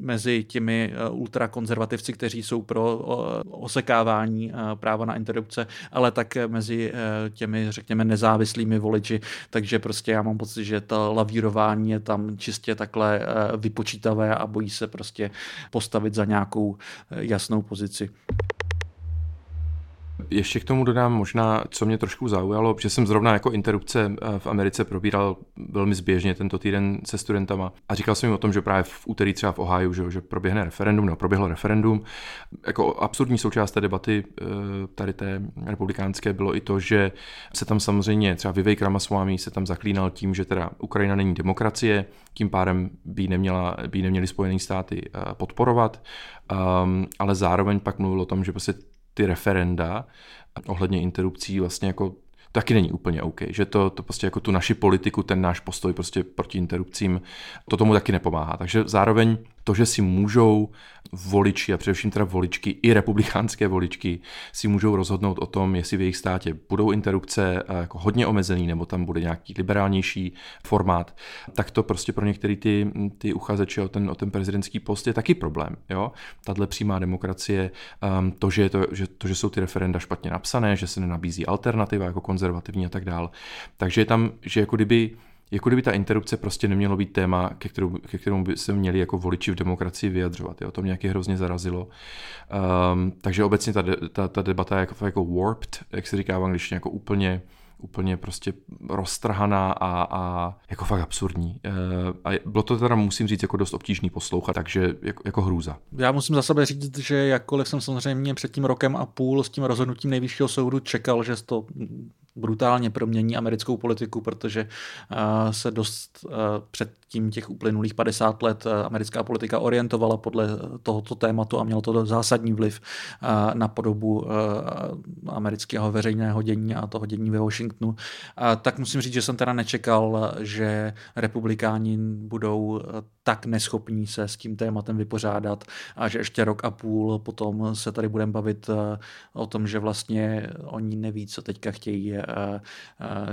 mezi těmi ultrakonzervativci, kteří jsou pro osekávání práva na interrupce, ale tak mezi těmi, řekněme, nezávislými voliči. Takže prostě já mám pocit, že to lavírování je tam čistě takhle vypočítavé a bojí se prostě postavit za nějakou jasnou pozici. Ještě k tomu dodám možná, co mě trošku zaujalo, že jsem zrovna jako interrupce v Americe probíral velmi zběžně tento týden se studentama a říkal jsem jim o tom, že právě v úterý třeba v Ohio, že proběhne referendum, nebo proběhlo referendum. Jako absurdní součást té debaty tady té republikánské bylo i to, že se tam samozřejmě třeba Vivek Ramaswamy se tam zaklínal tím, že teda Ukrajina není demokracie, tím pádem by neměly Spojené státy podporovat, ale zároveň pak mluvil o tom, že prostě ty referenda ohledně interrupcí vlastně jako taky není úplně OK, že to prostě jako tu naši politiku, ten náš postoj prostě proti interrupcím, to tomu taky nepomáhá. Takže zároveň to, že si můžou voliči a především teda voličky i republikánské voličky si můžou rozhodnout o tom, jestli v jejich státě budou interrupce jako hodně omezený nebo tam bude nějaký liberálnější formát, tak to prostě pro některé ty uchazeče o ten prezidentský post je taky problém. Jo? Tato přímá demokracie, to, že jsou ty referenda špatně napsané, že se nenabízí alternativa jako konzervativní a tak dál. Takže je tam, že jako kdyby ta interrupce prostě nemělo být téma, ke kterému by se měli jako voliči v demokracii vyjadřovat. Jo? To mě nějaké hrozně zarazilo. Takže obecně ta debata je jako warped, jak se říká v angličtině, jako úplně prostě roztrhaná a jako fakt absurdní. A bylo to teda, musím říct, jako dost obtížný poslouchat, takže jako hrůza. Já musím za sebe říct, že jakkoliv jsem samozřejmě před tím rokem a půl s tím rozhodnutím nejvyššího soudu čekal, že to brutálně promění americkou politiku, protože se dost předtím těch uplynulých 50 let americká politika orientovala podle tohoto tématu a mělo to zásadní vliv na podobu amerického veřejného dění a toho dění ve Washingtonu. Tak musím říct, že jsem teda nečekal, že republikáni budou tak neschopní se s tím tématem vypořádat a že ještě rok a půl potom se tady budeme bavit o tom, že vlastně oni neví, co teďka chtějí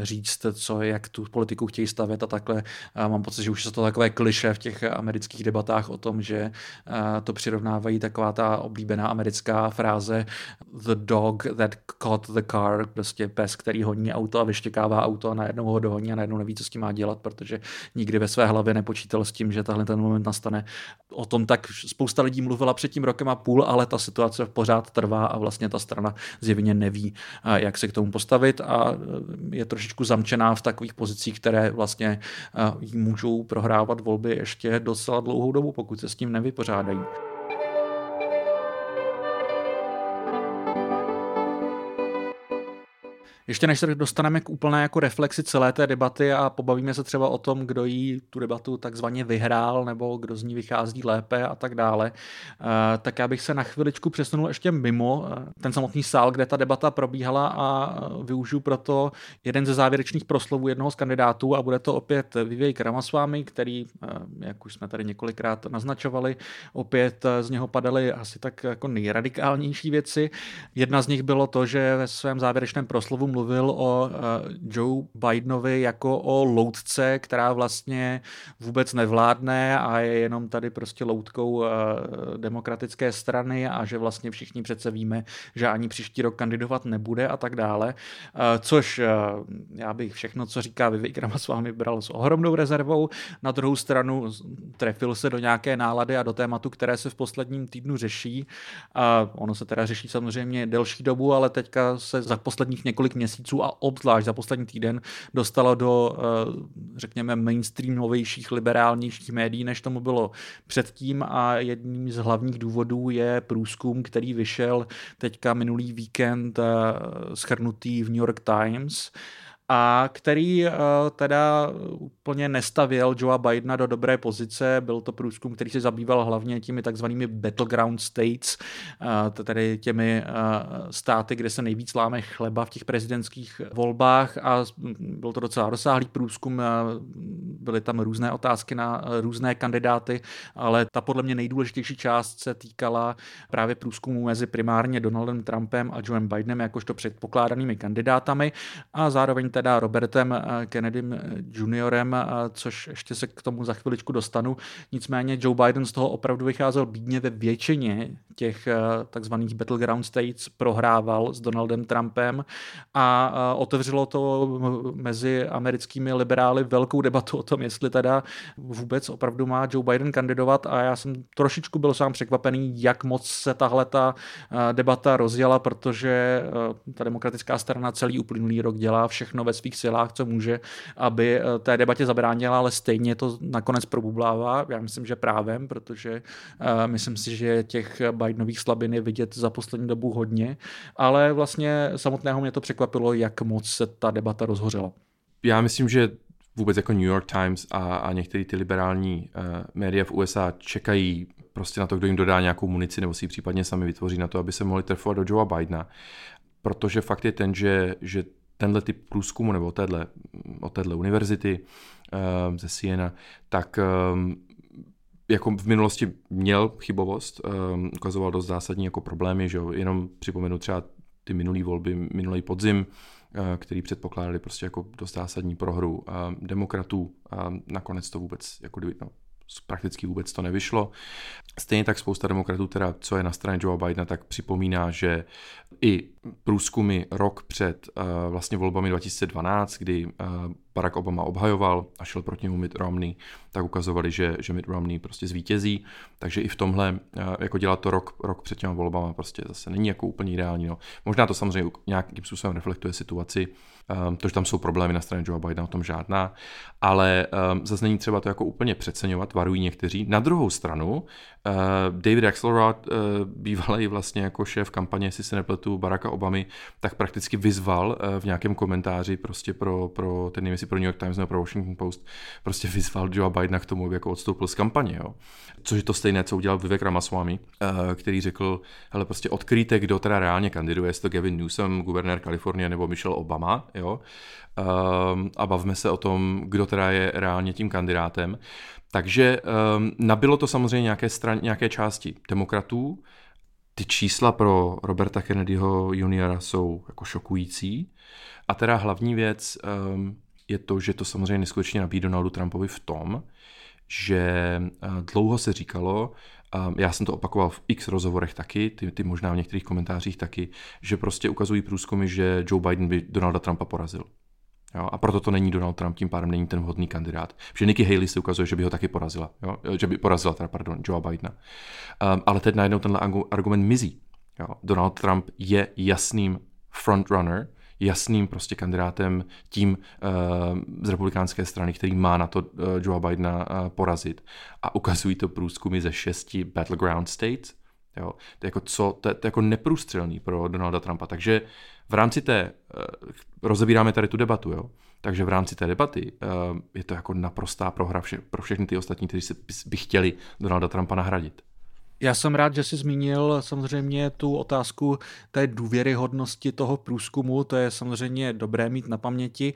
říct, jak tu politiku chtějí stavět a takhle. Mám pocit, že už je to takové kliše v těch amerických debatách o tom, že to přirovnávají taková ta oblíbená americká fráze the dog that caught the car, prostě pes, který honí auto a vyštěkává auto a najednou ho dohoní a najednou neví, co s tím má dělat, protože nikdy ve své hlavě nepočítal s tím, že tahle ten moment nastane. O tom tak spousta lidí mluvila před tím rokem a půl, ale ta situace pořád trvá a vlastně ta strana zjevně neví, jak se k tomu postavit a je trošičku zamčená v takových pozicích, které vlastně jí můžou prohrávat volby ještě docela dlouhou dobu, pokud se s tím nevypořádají. Ještě než se dostaneme k úplné jako reflexi celé té debaty a pobavíme se třeba o tom, kdo jí tu debatu takzvaně vyhrál nebo kdo z ní vychází lépe a tak dále, tak já bych se na chviličku přesunul ještě mimo ten samotný sál, kde ta debata probíhala a využiju proto jeden ze závěrečných proslovů jednoho z kandidátů a bude to opět Vivek Ramaswamy, který, jak už jsme tady několikrát naznačovali, opět z něho padaly asi tak jako nejradikálnější věci. Jedna z nich bylo to, že ve svém závěrečném proslovu mluvil o Joe Bidenovi jako o loutce, která vlastně vůbec nevládne a je jenom tady prostě loutkou demokratické strany a že vlastně všichni přece víme, že ani příští rok kandidovat nebude a tak dále. Což já bych všechno, co říká Vivek Ramaswamy, bral s ohromnou rezervou. Na druhou stranu trefil se do nějaké nálady a do tématu, které se v posledním týdnu řeší. Ono se teda řeší samozřejmě delší dobu, ale teďka se za posledních několik měsíců a obzvlášť za poslední týden dostalo do, řekněme, mainstreamovějších, liberálnějších médií, než tomu bylo předtím, a jedním z hlavních důvodů je průzkum, který vyšel teďka minulý víkend, shrnutý v New York Times, a který teda úplně nestavěl Joea Bidena do dobré pozice. Byl to průzkum, který se zabýval hlavně těmi takzvanými battleground states, tedy těmi státy, kde se nejvíc láme chleba v těch prezidentských volbách, a byl to docela rozsáhlý průzkum. Byly tam různé otázky na různé kandidáty, ale ta podle mě nejdůležitější část se týkala právě průzkumu mezi primárně Donaldem Trumpem a Joem Bidenem jakožto předpokládanými kandidátami a zároveň teda Robertem Kennedym Juniorem, což ještě se k tomu za chviličku dostanu. Nicméně Joe Biden z toho opravdu vycházel bídně, ve většině těch takzvaných battleground states prohrával s Donaldem Trumpem a otevřelo to mezi americkými liberály velkou debatu o tom, jestli teda vůbec opravdu má Joe Biden kandidovat, a já jsem trošičku byl sám překvapený, jak moc se tahle ta debata rozjela, protože ta demokratická strana celý uplynulý rok dělá všechno ve svých silách, co může, aby té debatě zabránila, ale stejně to nakonec probublává. Já myslím, že právem, protože myslím si, že těch Bidenových slabin je vidět za poslední dobu hodně, ale vlastně samotného mě to překvapilo, jak moc se ta debata rozhořela. Já myslím, že vůbec jako New York Times a některé ty liberální média v USA čekají prostě na to, kdo jim dodá nějakou munici, nebo si ji případně sami vytvoří na to, aby se mohli trefovat do Joea Bidena. Protože fakt je ten, že tenhle typ průzkumu, nebo od téhle univerzity ze Siena, tak jako v minulosti měl chybovost, ukazoval dost zásadní jako problémy, že jo? Jenom připomenu třeba ty minulý volby, minulý podzim, který předpokládali prostě jako dost zásadní prohru demokratů, a nakonec to vůbec jako prakticky vůbec to nevyšlo. Stejně tak spousta demokratů, teda co je na straně Joea Bidena, tak připomíná, že i průzkumy rok před vlastně volbami 2012, kdy Barack Obama obhajoval a šel proti němu Mitt Romney, tak ukazovali, že Mitt Romney prostě zvítězí, takže i v tomhle, jako dělat to rok před těma volbama, prostě zase není jako úplně ideální. No. Možná to samozřejmě nějakým způsobem reflektuje situaci, to, že tam jsou problémy na straně Joea Bidena, o tom žádná, ale zase není třeba to jako úplně přeceňovat, varují někteří. Na druhou stranu, David Axelrod, bývalý vlastně jako šéf kampaně, jestli se nepletu, Baracka Obamy, tak prakticky vyzval v nějakém komentáři prostě pro ten, nevím, jestli pro New York Times nebo pro Washington Post, prostě vyzval Joea Bidena k tomu, aby jako odstoupil z kampaně, jo. Což je to stejné, co udělal Vivek Ramaswamy, který řekl, hele, prostě odkryjte, kdo teda reálně kandiduje, jestli to Gavin Newsom, guvernér Kalifornie, nebo Michelle Obama, jo. A bavme se o tom, kdo teda je reálně tím kandidátem. Takže nabilo to samozřejmě nějaké části demokratů. Ty čísla pro Roberta Kennedyho juniora jsou jako šokující. A teda hlavní věc je to, že to samozřejmě neskutečně nabíjí Donaldu Trumpovi v tom, že dlouho se říkalo, já jsem to opakoval v x rozhovorech taky, ty možná v některých komentářích taky, že prostě ukazují průzkumy, že Joe Biden by Donalda Trumpa porazil. Jo, a proto to není Donald Trump, tím pádem není ten vhodný kandidát. Protože Nikki Haley se ukazuje, že by ho taky porazila. Jo? Že by porazila teda, pardon, Joea Bidena. Ale teď najednou tenhle argument mizí. Jo? Donald Trump je jasným frontrunner, jasným prostě kandidátem tím z republikánské strany, který má na to Joea Bidena porazit. A ukazují to průzkumy ze 6 battleground states. Jo? To je jako neprůstřelný pro Donalda Trumpa. Takže v rámci té, rozebíráme tady tu debatu, jo? Takže v rámci té debaty je to jako naprostá prohra pro všechny ty ostatní, kteří by chtěli Donalda Trumpa nahradit. Já jsem rád, že jsi zmínil samozřejmě tu otázku té důvěryhodnosti toho průzkumu, to je samozřejmě dobré mít na paměti.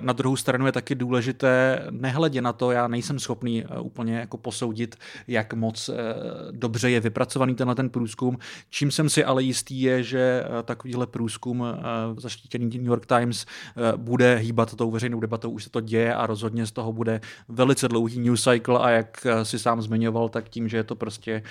Na druhou stranu je taky důležité, nehledě na to, já nejsem schopný úplně jako posoudit, jak moc dobře je vypracovaný tenhle průzkum. Čím jsem si ale jistý je, že takovýhle průzkum zaštítěný New York Times bude hýbat tou veřejnou debatou, už se to děje a rozhodně z toho bude velice dlouhý news cycle, a jak si sám zmiňoval, tak tím, že je to prostě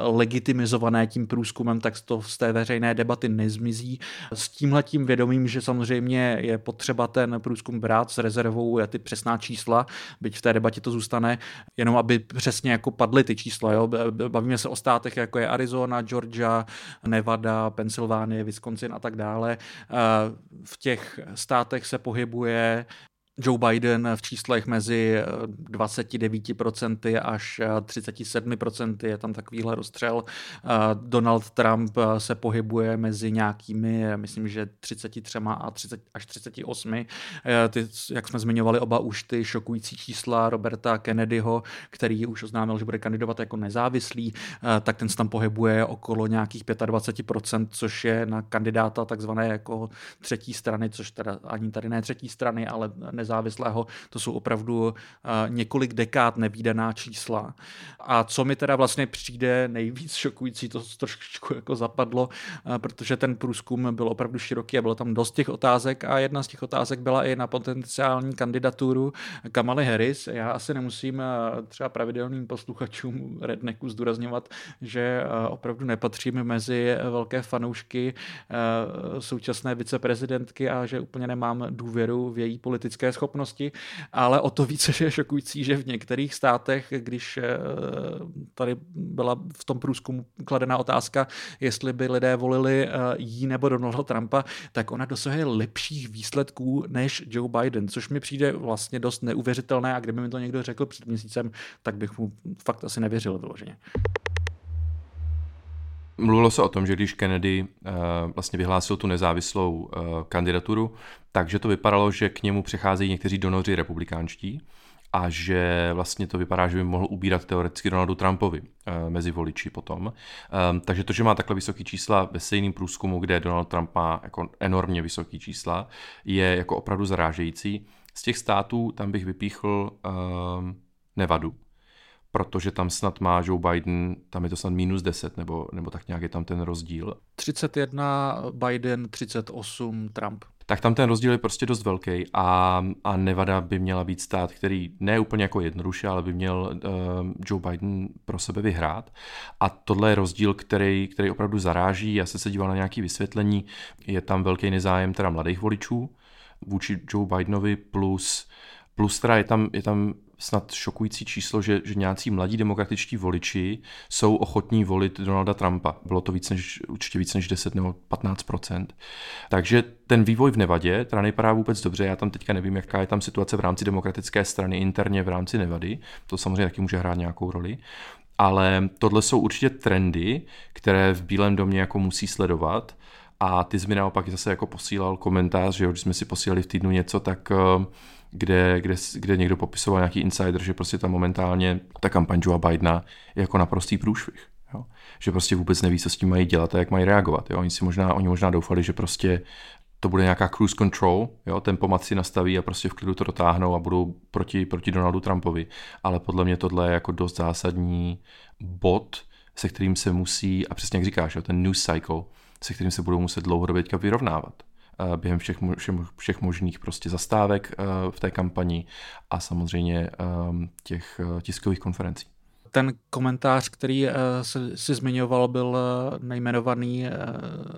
legitimizované tím průzkumem, tak to z té veřejné debaty nezmizí. S tímhletím vědomím, že samozřejmě je potřeba ten průzkum brát s rezervou a ty přesná čísla, byť v té debatě to zůstane, jenom aby přesně jako padly ty čísla. Jo? Bavíme se o státech, jako je Arizona, Georgia, Nevada, Pensylvánie, Wisconsin a tak dále. V těch státech se pohybuje Joe Biden v číslech mezi 29% až 37%, je tam takovýhle rozstřel. Donald Trump se pohybuje mezi nějakými, myslím, že 33 a 30, až 38. Jak jsme zmiňovali oba už ty šokující čísla Roberta Kennedyho, který už oznámil, že bude kandidovat jako nezávislý, tak ten se tam pohybuje okolo nějakých 25%, což je na kandidáta takzvané jako třetí strany, což teda ani tady ne třetí strany, ale nezávislého, to jsou opravdu několik dekád nevídaná čísla. A co mi teda vlastně přijde nejvíc šokující, to trošku jako zapadlo, protože ten průzkum byl opravdu široký a bylo tam dost těch otázek a jedna z těch otázek byla i na potenciální kandidaturu Kamaly Harris. Já asi nemusím třeba pravidelným posluchačům Rednecku zdůrazňovat, že opravdu nepatřím mezi velké fanoušky současné viceprezidentky a že úplně nemám důvěru v její politické schopnosti, ale o to více je šokující, že v některých státech, když tady byla v tom průzkumu kladená otázka, jestli by lidé volili jí nebo Donalda Trumpa, tak ona dosahuje lepších výsledků než Joe Biden, což mi přijde vlastně dost neuvěřitelné a kdyby mi to někdo řekl před měsícem, tak bych mu fakt asi nevěřil vyloženě. Mluvilo se o tom, že když Kennedy vlastně vyhlásil tu nezávislou kandidaturu, takže to vypadalo, že k němu přecházejí někteří donoři republikánští a že vlastně to vypadá, že by mohl ubírat teoreticky Donaldu Trumpovi mezi voliči potom. Takže to, že má takhle vysoké čísla ve stejném průzkumu, kde Donald Trump má jako enormně vysoké čísla, je jako opravdu zarážející. Z těch států tam bych vypíchl Nevadu, protože tam snad má Joe Biden, tam je to snad -10, nebo tak nějak je tam ten rozdíl. 31 Biden, 38 Trump. Tak tam ten rozdíl je prostě dost velký a Nevada by měla být stát, který ne úplně jako jednoduše, ale by měl Joe Biden pro sebe vyhrát. A tohle je rozdíl, který opravdu zaráží. Já jsem se díval na nějaké vysvětlení. Je tam velký nezájem teda mladých voličů vůči Joe Bidenovi plus teda je tam snad šokující číslo, že nějací mladí demokratičtí voliči jsou ochotní volit Donalda Trumpa. Bylo to určitě víc než 10 nebo 15%. Takže ten vývoj v Nevadě teda nejpadá vůbec dobře. Já tam teďka nevím, jaká je tam situace v rámci demokratické strany interně v rámci Nevady. To samozřejmě taky může hrát nějakou roli. Ale tohle jsou určitě trendy, které v Bílém domě jako musí sledovat. A ty jsi mi naopak zase jako posílal komentář, že když jsme si posílali v týdnu něco, tak kde někdo popisoval nějaký insider, že prostě tam momentálně ta kampaň Joea Bidena je jako naprostý průšvih. Jo? Že prostě vůbec neví, co s tím mají dělat a jak mají reagovat. Jo? Oni možná doufali, že prostě to bude nějaká cruise control, jo? Ten pomat si nastaví a prostě v klidu to dotáhnou a budou proti Donaldu Trumpovi. Ale podle mě tohle je jako dost zásadní bod, se kterým se musí, a přesně jak říkáš, jo? Ten news cycle, se kterým se budou muset dlouhodobě vyrovnávat. Během všech možných prostě zastávek v té kampani a samozřejmě těch tiskových konferencí. Ten komentář, který si zmiňoval, byl nejmenovaný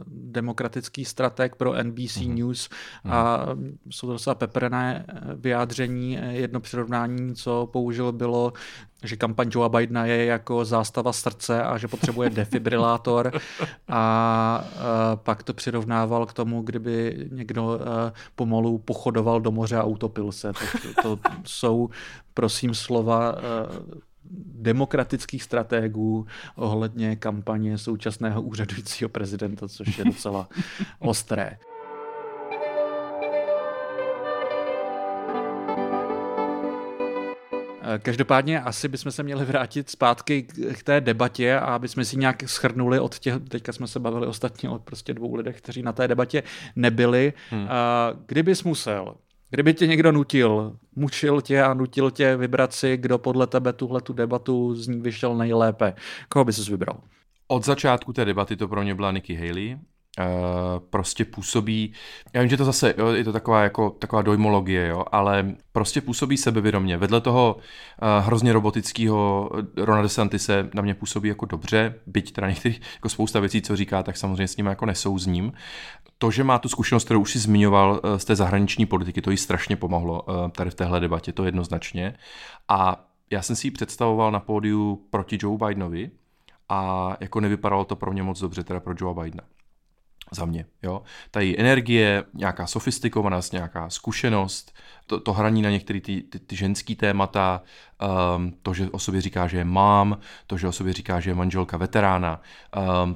demokratický strateg pro NBC News a jsou to docela peprné vyjádření. Jedno přirovnání, co použil, bylo, že kampaň Joea Bidena je jako zástava srdce a že potřebuje defibrilátor a pak to přirovnával k tomu, kdyby někdo pomalu pochodoval do moře a utopil se. To jsou, prosím, slova demokratických stratégů ohledně kampaně současného úřadujícího prezidenta, což je docela ostré. Každopádně asi bychom se měli vrátit zpátky k té debatě a abychom si nějak shrnuli od těch, teďka jsme se bavili ostatně o prostě dvou lidech, kteří na té debatě nebyli. Kdybys musel, kdyby tě někdo nutil tě vybrat si, kdo podle tebe tuhletu debatu z ní vyšel nejlépe, koho bys vybral? Od začátku té debaty to pro mě byla Nikki Haley prostě působí, já vím, že to zase, jo, je to taková dojmologie, jo, ale prostě působí sebevědomě. Vedle toho hrozně robotického Rona DeSantise na mě působí jako dobře, byť teda některých, jako spousta věcí, co říká, tak samozřejmě s ním jako nesouzním. To, že má tu zkušenost, kterou už si zmiňoval z té zahraniční politiky, to jí strašně pomohlo tady v téhle debatě, to jednoznačně. A já jsem si ji představoval na pódiu proti Joe Bidenovi a jako nevypadalo to pro mě moc dobře, teda pro Joe Bidena. Za mě, jo. Ta její energie, nějaká sofistikovanost, nějaká zkušenost, to hraní na některé ty ženský témata, to, že o sobě říká, že je mám, to, že o sobě říká, že je manželka veterána,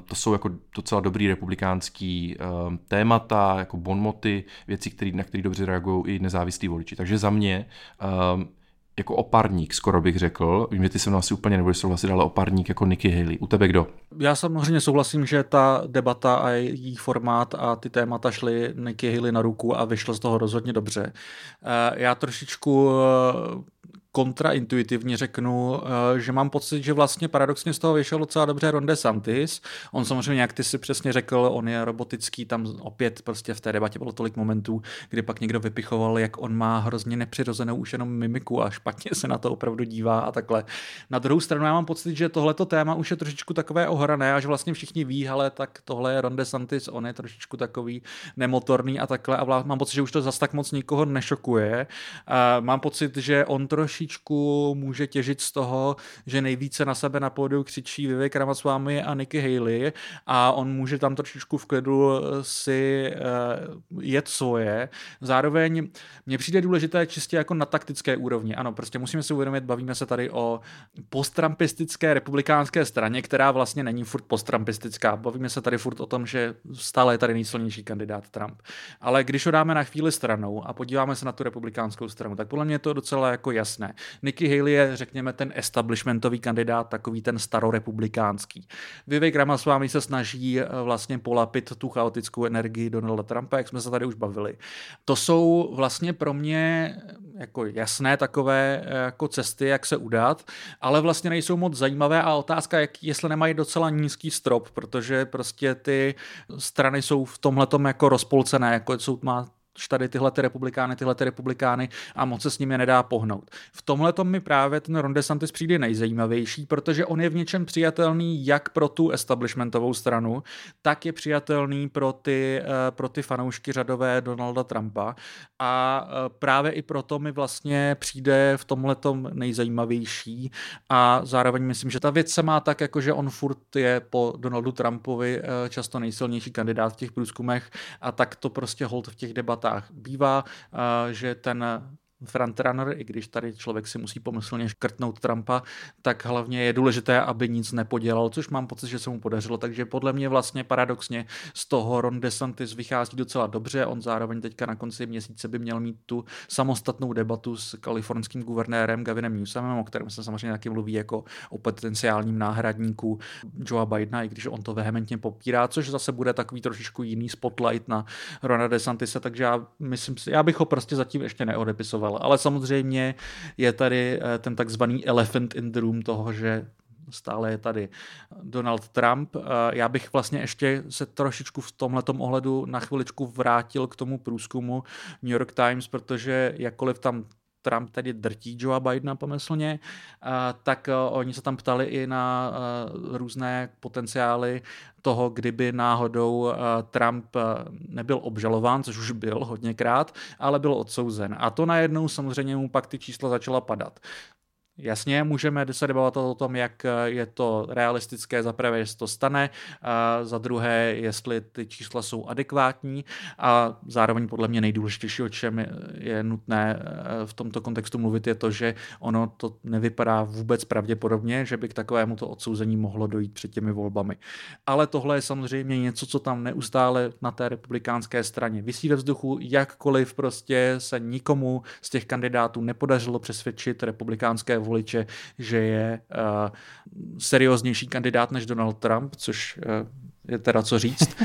to jsou jako docela dobrý republikánský témata, jako bonmoty, věci, na které dobře reagují i nezávislí voliči. Takže za mě jako oparník, skoro bych řekl. Vím, že ty se mnou asi úplně nebudeš souhlasit, ale oparník jako Nikki Haley. U tebe kdo? Já samozřejmě souhlasím, že ta debata a její formát a ty témata šly Nikki Haley na ruku a vyšlo z toho rozhodně dobře. Já trošičku kontraintuitivně řeknu, že mám pocit, že vlastně paradoxně z toho vyšel docela dobře Ron DeSantis. On samozřejmě, jak ty si přesně řekl, on je robotický, tam opět prostě v té debatě bylo tolik momentů, kdy pak někdo vypichoval, jak on má hrozně nepřirozenou už jenom mimiku a špatně se na to opravdu dívá a takhle. Na druhou stranu já mám pocit, že tohleto téma už je trošičku takové ohrané a že vlastně všichni ví, ale tak tohle je Ron DeSantis, on je trošičku takový nemotorný a takhle a mám pocit, že už to zas tak moc nikoho nešokuje. Mám pocit, že on může těžit z toho, že nejvíce na sebe na pódiu křičí Vivek Ramaswamy a Nikki Haley a on může tam trošičku v klidu si jet svoje. Zároveň mně přijde důležité čistě jako na taktické úrovni. Ano, prostě musíme si uvědomit, bavíme se tady o posttrampistické republikánské straně, která vlastně není furt posttrampistická. Bavíme se tady furt o tom, že stále je tady nejsilnější kandidát Trump. Ale když ho dáme na chvíli stranou a podíváme se na tu republikánskou stranu, tak podle mě je to docela jako jasné. Nikki Haley je, řekněme, ten establishmentový kandidát, takový ten starorepublikánský. Vivek Ramaswamy se snaží vlastně polapit tu chaotickou energii Donalda Trumpa, jak jsme se tady už bavili. To jsou vlastně pro mě jako jasné takové jako cesty, jak se udat, ale vlastně nejsou moc zajímavé a otázka, jestli nemají docela nízký strop, protože prostě ty strany jsou v tomhletom jako rozpolcené, jako jsou tady tyhle republikány a moc se s nimi nedá pohnout. V tomhletom mi právě ten Ron DeSantis přijde nejzajímavější, protože on je v něčem přijatelný jak pro tu establishmentovou stranu, tak je přijatelný pro ty fanoušky řadové Donalda Trumpa a právě i proto mi vlastně přijde v tomhletom nejzajímavější a zároveň myslím, že ta věc se má tak, jako že on furt je po Donaldu Trumpovi často nejsilnější kandidát v těch průzkumech a tak to prostě hold v těch debatách bývá, že ten frontrunner, i když tady člověk si musí pomyslně škrtnout Trumpa, tak hlavně je důležité, aby nic nepodělal, což mám pocit, že se mu podařilo, takže podle mě vlastně paradoxně z toho Ron DeSantis vychází docela dobře, on zároveň teďka na konci měsíce by měl mít tu samostatnou debatu s kalifornským guvernérem Gavinem Newsomem, o kterém se samozřejmě taky mluví jako o potenciálním náhradníku Joea Bidena, i když on to vehementně popírá, což zase bude takový trošičku jiný spotlight na Rona DeSantise, takže já bych ho prostě zatím ještě neodepisoval. Ale samozřejmě je tady ten takzvaný elephant in the room toho, že stále je tady Donald Trump. Já bych vlastně ještě se trošičku v tomhletom ohledu na chviličku vrátil k tomu průzkumu New York Times, protože jakkoliv tam Trump tady drtí Joea Bidena pomyslně, tak oni se tam ptali i na různé potenciály toho, kdyby náhodou Trump nebyl obžalován, což už byl hodněkrát, ale byl odsouzen. A to najednou samozřejmě mu pak ty čísla začala padat. Jasně, můžeme se debatovat o tom, jak je to realistické, za prvé, jestli to stane, a za druhé, jestli ty čísla jsou adekvátní a zároveň podle mě nejdůležitější, o čem je nutné v tomto kontextu mluvit, je to, že ono to nevypadá vůbec pravděpodobně, že by k takovému to odsouzení mohlo dojít před těmi volbami. Ale tohle je samozřejmě něco, co tam neustále na té republikánské straně visí ve vzduchu, jakkoliv prostě se nikomu z těch kandidátů nepodařilo přesvědčit republikánské voliče, že je serióznější kandidát než Donald Trump, což je teda co říct,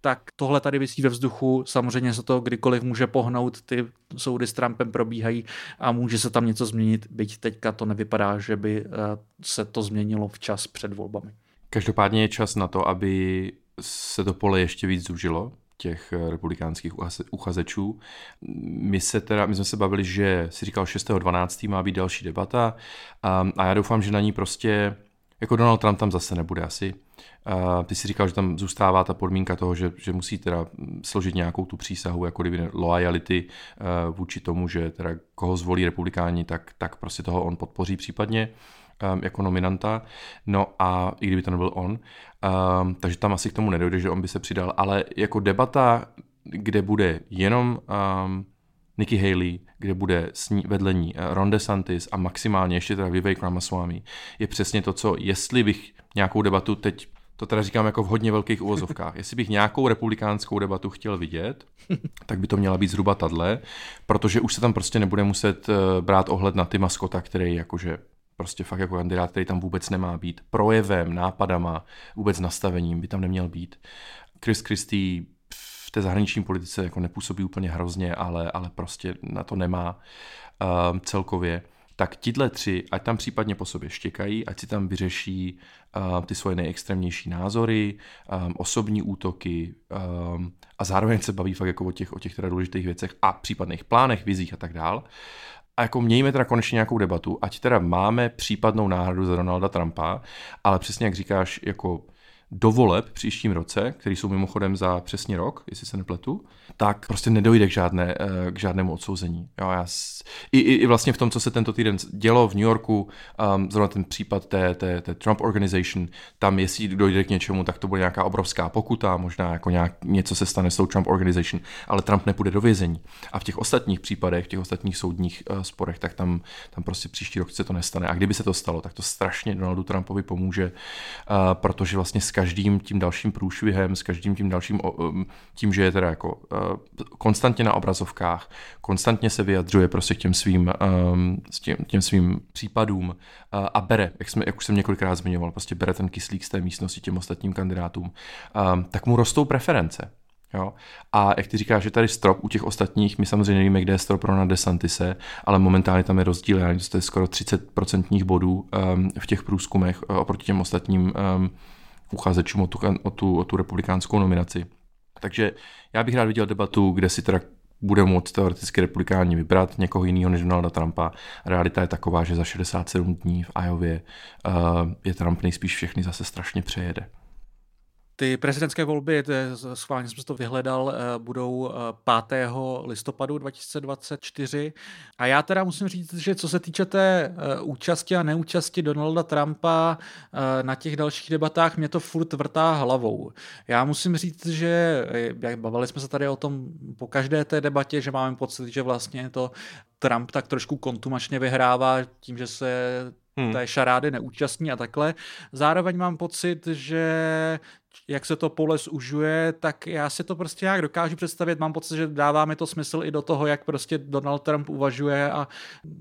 tak tohle tady visí ve vzduchu, samozřejmě se to kdykoliv může pohnout, ty soudy s Trumpem probíhají a může se tam něco změnit, byť teďka to nevypadá, že by se to změnilo včas před volbami. Každopádně je čas na to, aby se to pole ještě víc zúžilo, těch republikánských uchazečů. My jsme se bavili, že si říkal 6.12. má být další debata a já doufám, že na ní prostě, jako Donald Trump tam zase nebude asi. Ty si říkal, že tam zůstává ta podmínka toho, že musí teda složit nějakou tu přísahu, jako kdyby loajality vůči tomu, že teda koho zvolí republikáni, tak prostě toho on podpoří případně jako nominanta, no a i kdyby to nebyl on, takže tam asi k tomu nedojde, že on by se přidal, ale jako debata, kde bude jenom Nikki Haley, kde bude vedle ní Ron DeSantis a maximálně ještě teda Vivek Ramaswamy, je přesně to, co jestli bych nějakou debatu teď, to teda říkám jako v hodně velkých uvozovkách, jestli bych nějakou republikánskou debatu chtěl vidět, tak by to měla být zhruba tadle, protože už se tam prostě nebude muset brát ohled na Tima Scotta, který jakože prostě fakt jako kandidát, který tam vůbec nemá být. Projevem, nápadama, vůbec nastavením by tam neměl být. Chris Christie v té zahraniční politice jako nepůsobí úplně hrozně, ale prostě na to nemá celkově. Tak tihle tři, ať tam případně po sobě štěkají, ať si tam vyřeší ty svoje nejextrémnější názory, osobní útoky a zároveň se baví fakt jako o těch teda důležitých věcech a případných plánech, vizích a tak dál. A jako mějme teda konečně nějakou debatu, ať teda máme případnou náhradu za Donalda Trumpa, ale přesně jak říkáš, jako do voleb příštím roce, který jsou mimochodem za přesně rok, jestli se nepletu, tak prostě nedojde k žádnému odsouzení. Jo, I vlastně v tom, co se tento týden dělo v New Yorku, zrovna ten případ té Trump Organization, tam jestli dojde k něčemu, tak to bude nějaká obrovská pokuta, možná jako něco se stane s tou Trump Organization, ale Trump nepůjde do vězení. A v těch ostatních případech, v těch ostatních soudních sporech, tak tam prostě příští rok se to nestane. A kdyby se to stalo, tak to strašně Donaldu Trumpovi pomůže, protože vlastně každým tím dalším průšvihem, s každým tím dalším, tím, že je teda jako konstantně na obrazovkách, konstantně se vyjadřuje prostě k těm svým případům a bere, jak už jsem několikrát zmiňoval, prostě bere ten kyslík z té místnosti těm ostatním kandidátům, tak mu rostou preference. Jo? A jak ty říkáš, že tady strop u těch ostatních, my samozřejmě nevíme, kde je strop Rona DeSantise, ale momentálně tam je rozdíl, já nevím, to je skoro 30% bodů v těch průzkumech oproti těm ostatním uchazečům o tu republikánskou nominaci. Takže já bych rád viděl debatu, kde si teda bude moct teoreticky republikáni vybrat někoho jiného než Donalda Trumpa. Realita je taková, že za 67 dní v Iově je Trump nejspíš všechny zase strašně přejede. Ty prezidentské volby, schválně jsem to vyhledal, budou 5. listopadu 2024. A já teda musím říct, že co se týče té účasti a neúčasti Donalda Trumpa na těch dalších debatách, mě to furt vrtá hlavou. Já musím říct, že bavili jsme se tady o tom po každé té debatě, že máme pocit, že vlastně to Trump tak trošku kontumačně vyhrává tím, že se té šarády neúčastní a takhle. Zároveň mám pocit, že jak se to pole zužuje, tak já si to prostě nějak dokážu představit. Mám pocit, že dává mi to smysl i do toho, jak prostě Donald Trump uvažuje a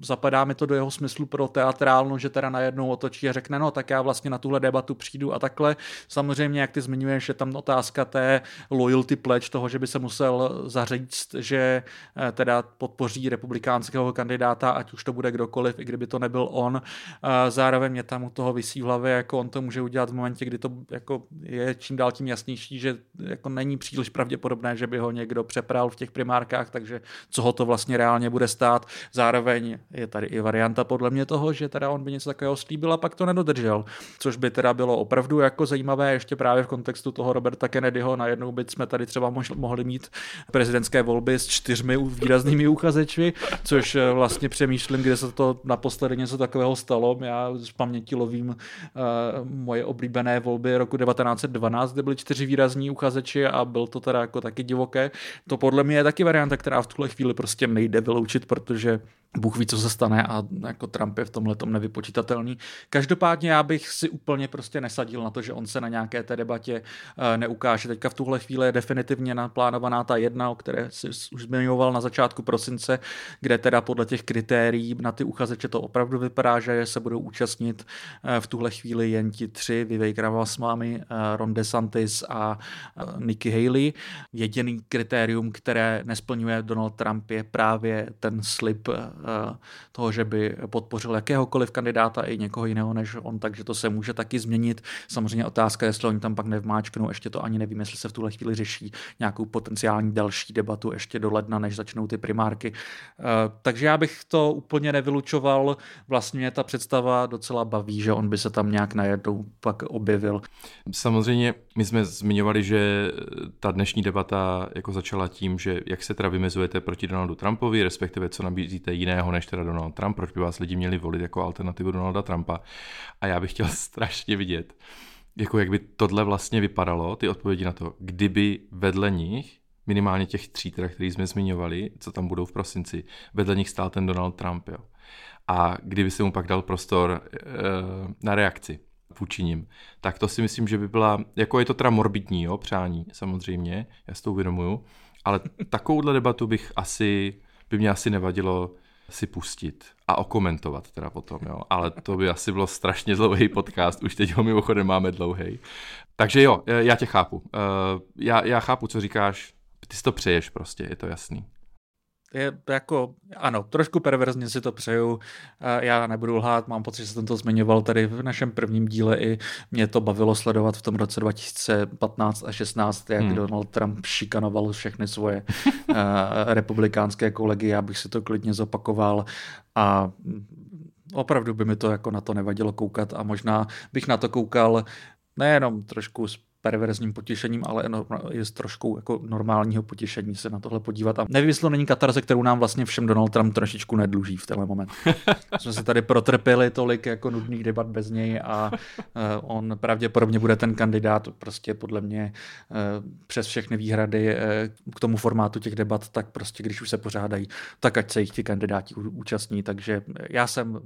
zapadá mi to do jeho smyslu pro teatrálnu, že teda najednou otočí a řekne, no tak já vlastně na tuhle debatu přijdu a takhle. Samozřejmě, jak ty zmiňuješ, je tam otázka té loyalty pledge, toho, že by se musel zaříct, že teda podpoří republikánského kandidáta, ať už to bude kdokoliv, i kdyby to nebyl on. Zároveň mě tam u toho visí v hlavě, jako on to může udělat v momentě, kdy to jako je čím dál tím jasnější, že jako není příliš pravděpodobné, že by ho někdo přepral v těch primárkách, takže co ho to vlastně reálně bude stát. Zároveň je tady i varianta podle mě toho, že teda on by něco takového slíbil a pak to nedodržel, což by teda bylo opravdu jako zajímavé ještě právě v kontextu toho Roberta Kennedyho. Najednou by jsme tady třeba mohli mít prezidentské volby s 4 výraznými uchazeči, což vlastně přemýšlím, kde se to naposledy něco takového stalo. Já z paměti lovím moje oblíbené volby roku 1912, kde byli 4 výrazní uchazeči a byl to teda jako taky divoké. To podle mě je taky varianta, která v tuhle chvíli prostě nejde vyloučit, protože Bůh ví, co se stane a jako Trump je v tomhletom nevypočitatelný. Každopádně já bych si úplně prostě nesadil na to, že on se na nějaké té debatě neukáže. Teďka v tuhle chvíli je definitivně naplánovaná ta jedna, o které si už zmiňoval na začátku prosince, kde teda podle těch kritérií na ty uchazeče to opravdu vypadá, že se budou účastnit v tuhle chvíli jen ti 3, Vivek Ramaswamy, Ron DeSantis a Nikki Haley. Jediný kritérium, které nesplňuje Donald Trump, je právě ten slib toho, že by podpořil jakéhokoliv kandidáta i někoho jiného než on, takže to se může taky změnit. Samozřejmě otázka, jestli oni tam pak nevmáčknou, ještě to ani nevím, jestli se v tuhle chvíli řeší nějakou potenciální další debatu ještě do ledna, než začnou ty primárky. Takže já bych to úplně nevylučoval. Vlastně ta představa docela baví, že on by se tam nějak najednou pak objevil. Samozřejmě my jsme zmiňovali, že ta dnešní debata jako začala tím, že jak se teda vymezujete proti Donaldu Trumpovi, respektive co nabízíte jiného než teda Donald Trump, proč by vás lidi měli volit jako alternativu Donalda Trumpa. A já bych chtěl strašně vidět, jako jak by tohle vlastně vypadalo, ty odpovědi na to, kdyby vedle nich, minimálně těch tří, které jsme zmiňovali, co tam budou v prosinci, vedle nich stál ten Donald Trump, jo. A kdyby se mu pak dal prostor na reakci vůči nim, tak to si myslím, že by byla, jako je to teda morbidní, jo, přání samozřejmě, já si to uvědomuju, ale takovouhle debatu by mě asi nevadilo si pustit a okomentovat teda potom, jo, ale to by asi bylo strašně dlouhý podcast, už teď ho mimochodem máme dlouhej. Takže jo, já tě chápu, já chápu, co říkáš, ty si to přeješ prostě, je to jasný. Je jako, ano, trošku perverzně si to přeju, já nebudu lhát, mám pocit, že jsem to zmiňoval tady v našem prvním díle i mě to bavilo sledovat v tom roce 2015 a 16, jak Donald Trump šikanoval všechny svoje republikánské kolegy, já bych si to klidně zopakoval a opravdu by mi to jako na to nevadilo koukat a možná bych na to koukal nejenom trošku perverzním potěšením, ale je s troškou jako normálního potěšení se na tohle podívat. A nevyslovení katarze, kterou nám vlastně všem Donald Trump trošičku nedluží v tenhle moment. Jsme se tady protrpěli tolik jako nudných debat bez něj a on pravděpodobně bude ten kandidát prostě podle mě přes všechny výhrady k tomu formátu těch debat, tak prostě když už se pořádají, tak ať se jich ti kandidáti účastní. Takže já jsem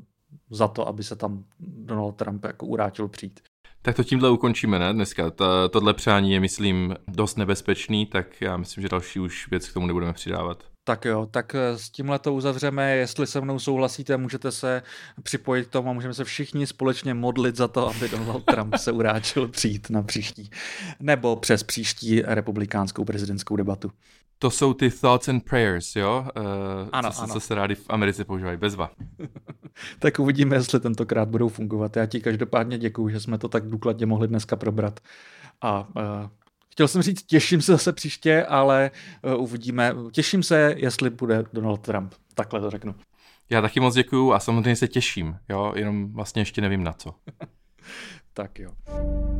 za to, aby se tam Donald Trump jako urátil přijít. Tak to tímhle ukončíme, ne, dneska. Tohle přání je, myslím, dost nebezpečný, tak já myslím, že další už věc k tomu nebudeme přidávat. Tak jo, tak s tímhle to uzavřeme, jestli se mnou souhlasíte, můžete se připojit k tomu a můžeme se všichni společně modlit za to, aby Donald Trump se uráčil přijít na příští, nebo přes příští republikánskou prezidentskou debatu. To jsou ty thoughts and prayers, jo? Ano, co, ano. Co se rádi v Americe používají, bezva. Tak uvidíme, jestli tentokrát budou fungovat. Já ti každopádně děkuju, že jsme to tak důkladně mohli dneska probrat. A chtěl jsem říct, těším se zase příště, ale uvidíme. Těším se, jestli bude Donald Trump. Takhle to řeknu. Já taky moc děkuju a samozřejmě se těším, jo? Jenom vlastně ještě nevím na co. Tak jo.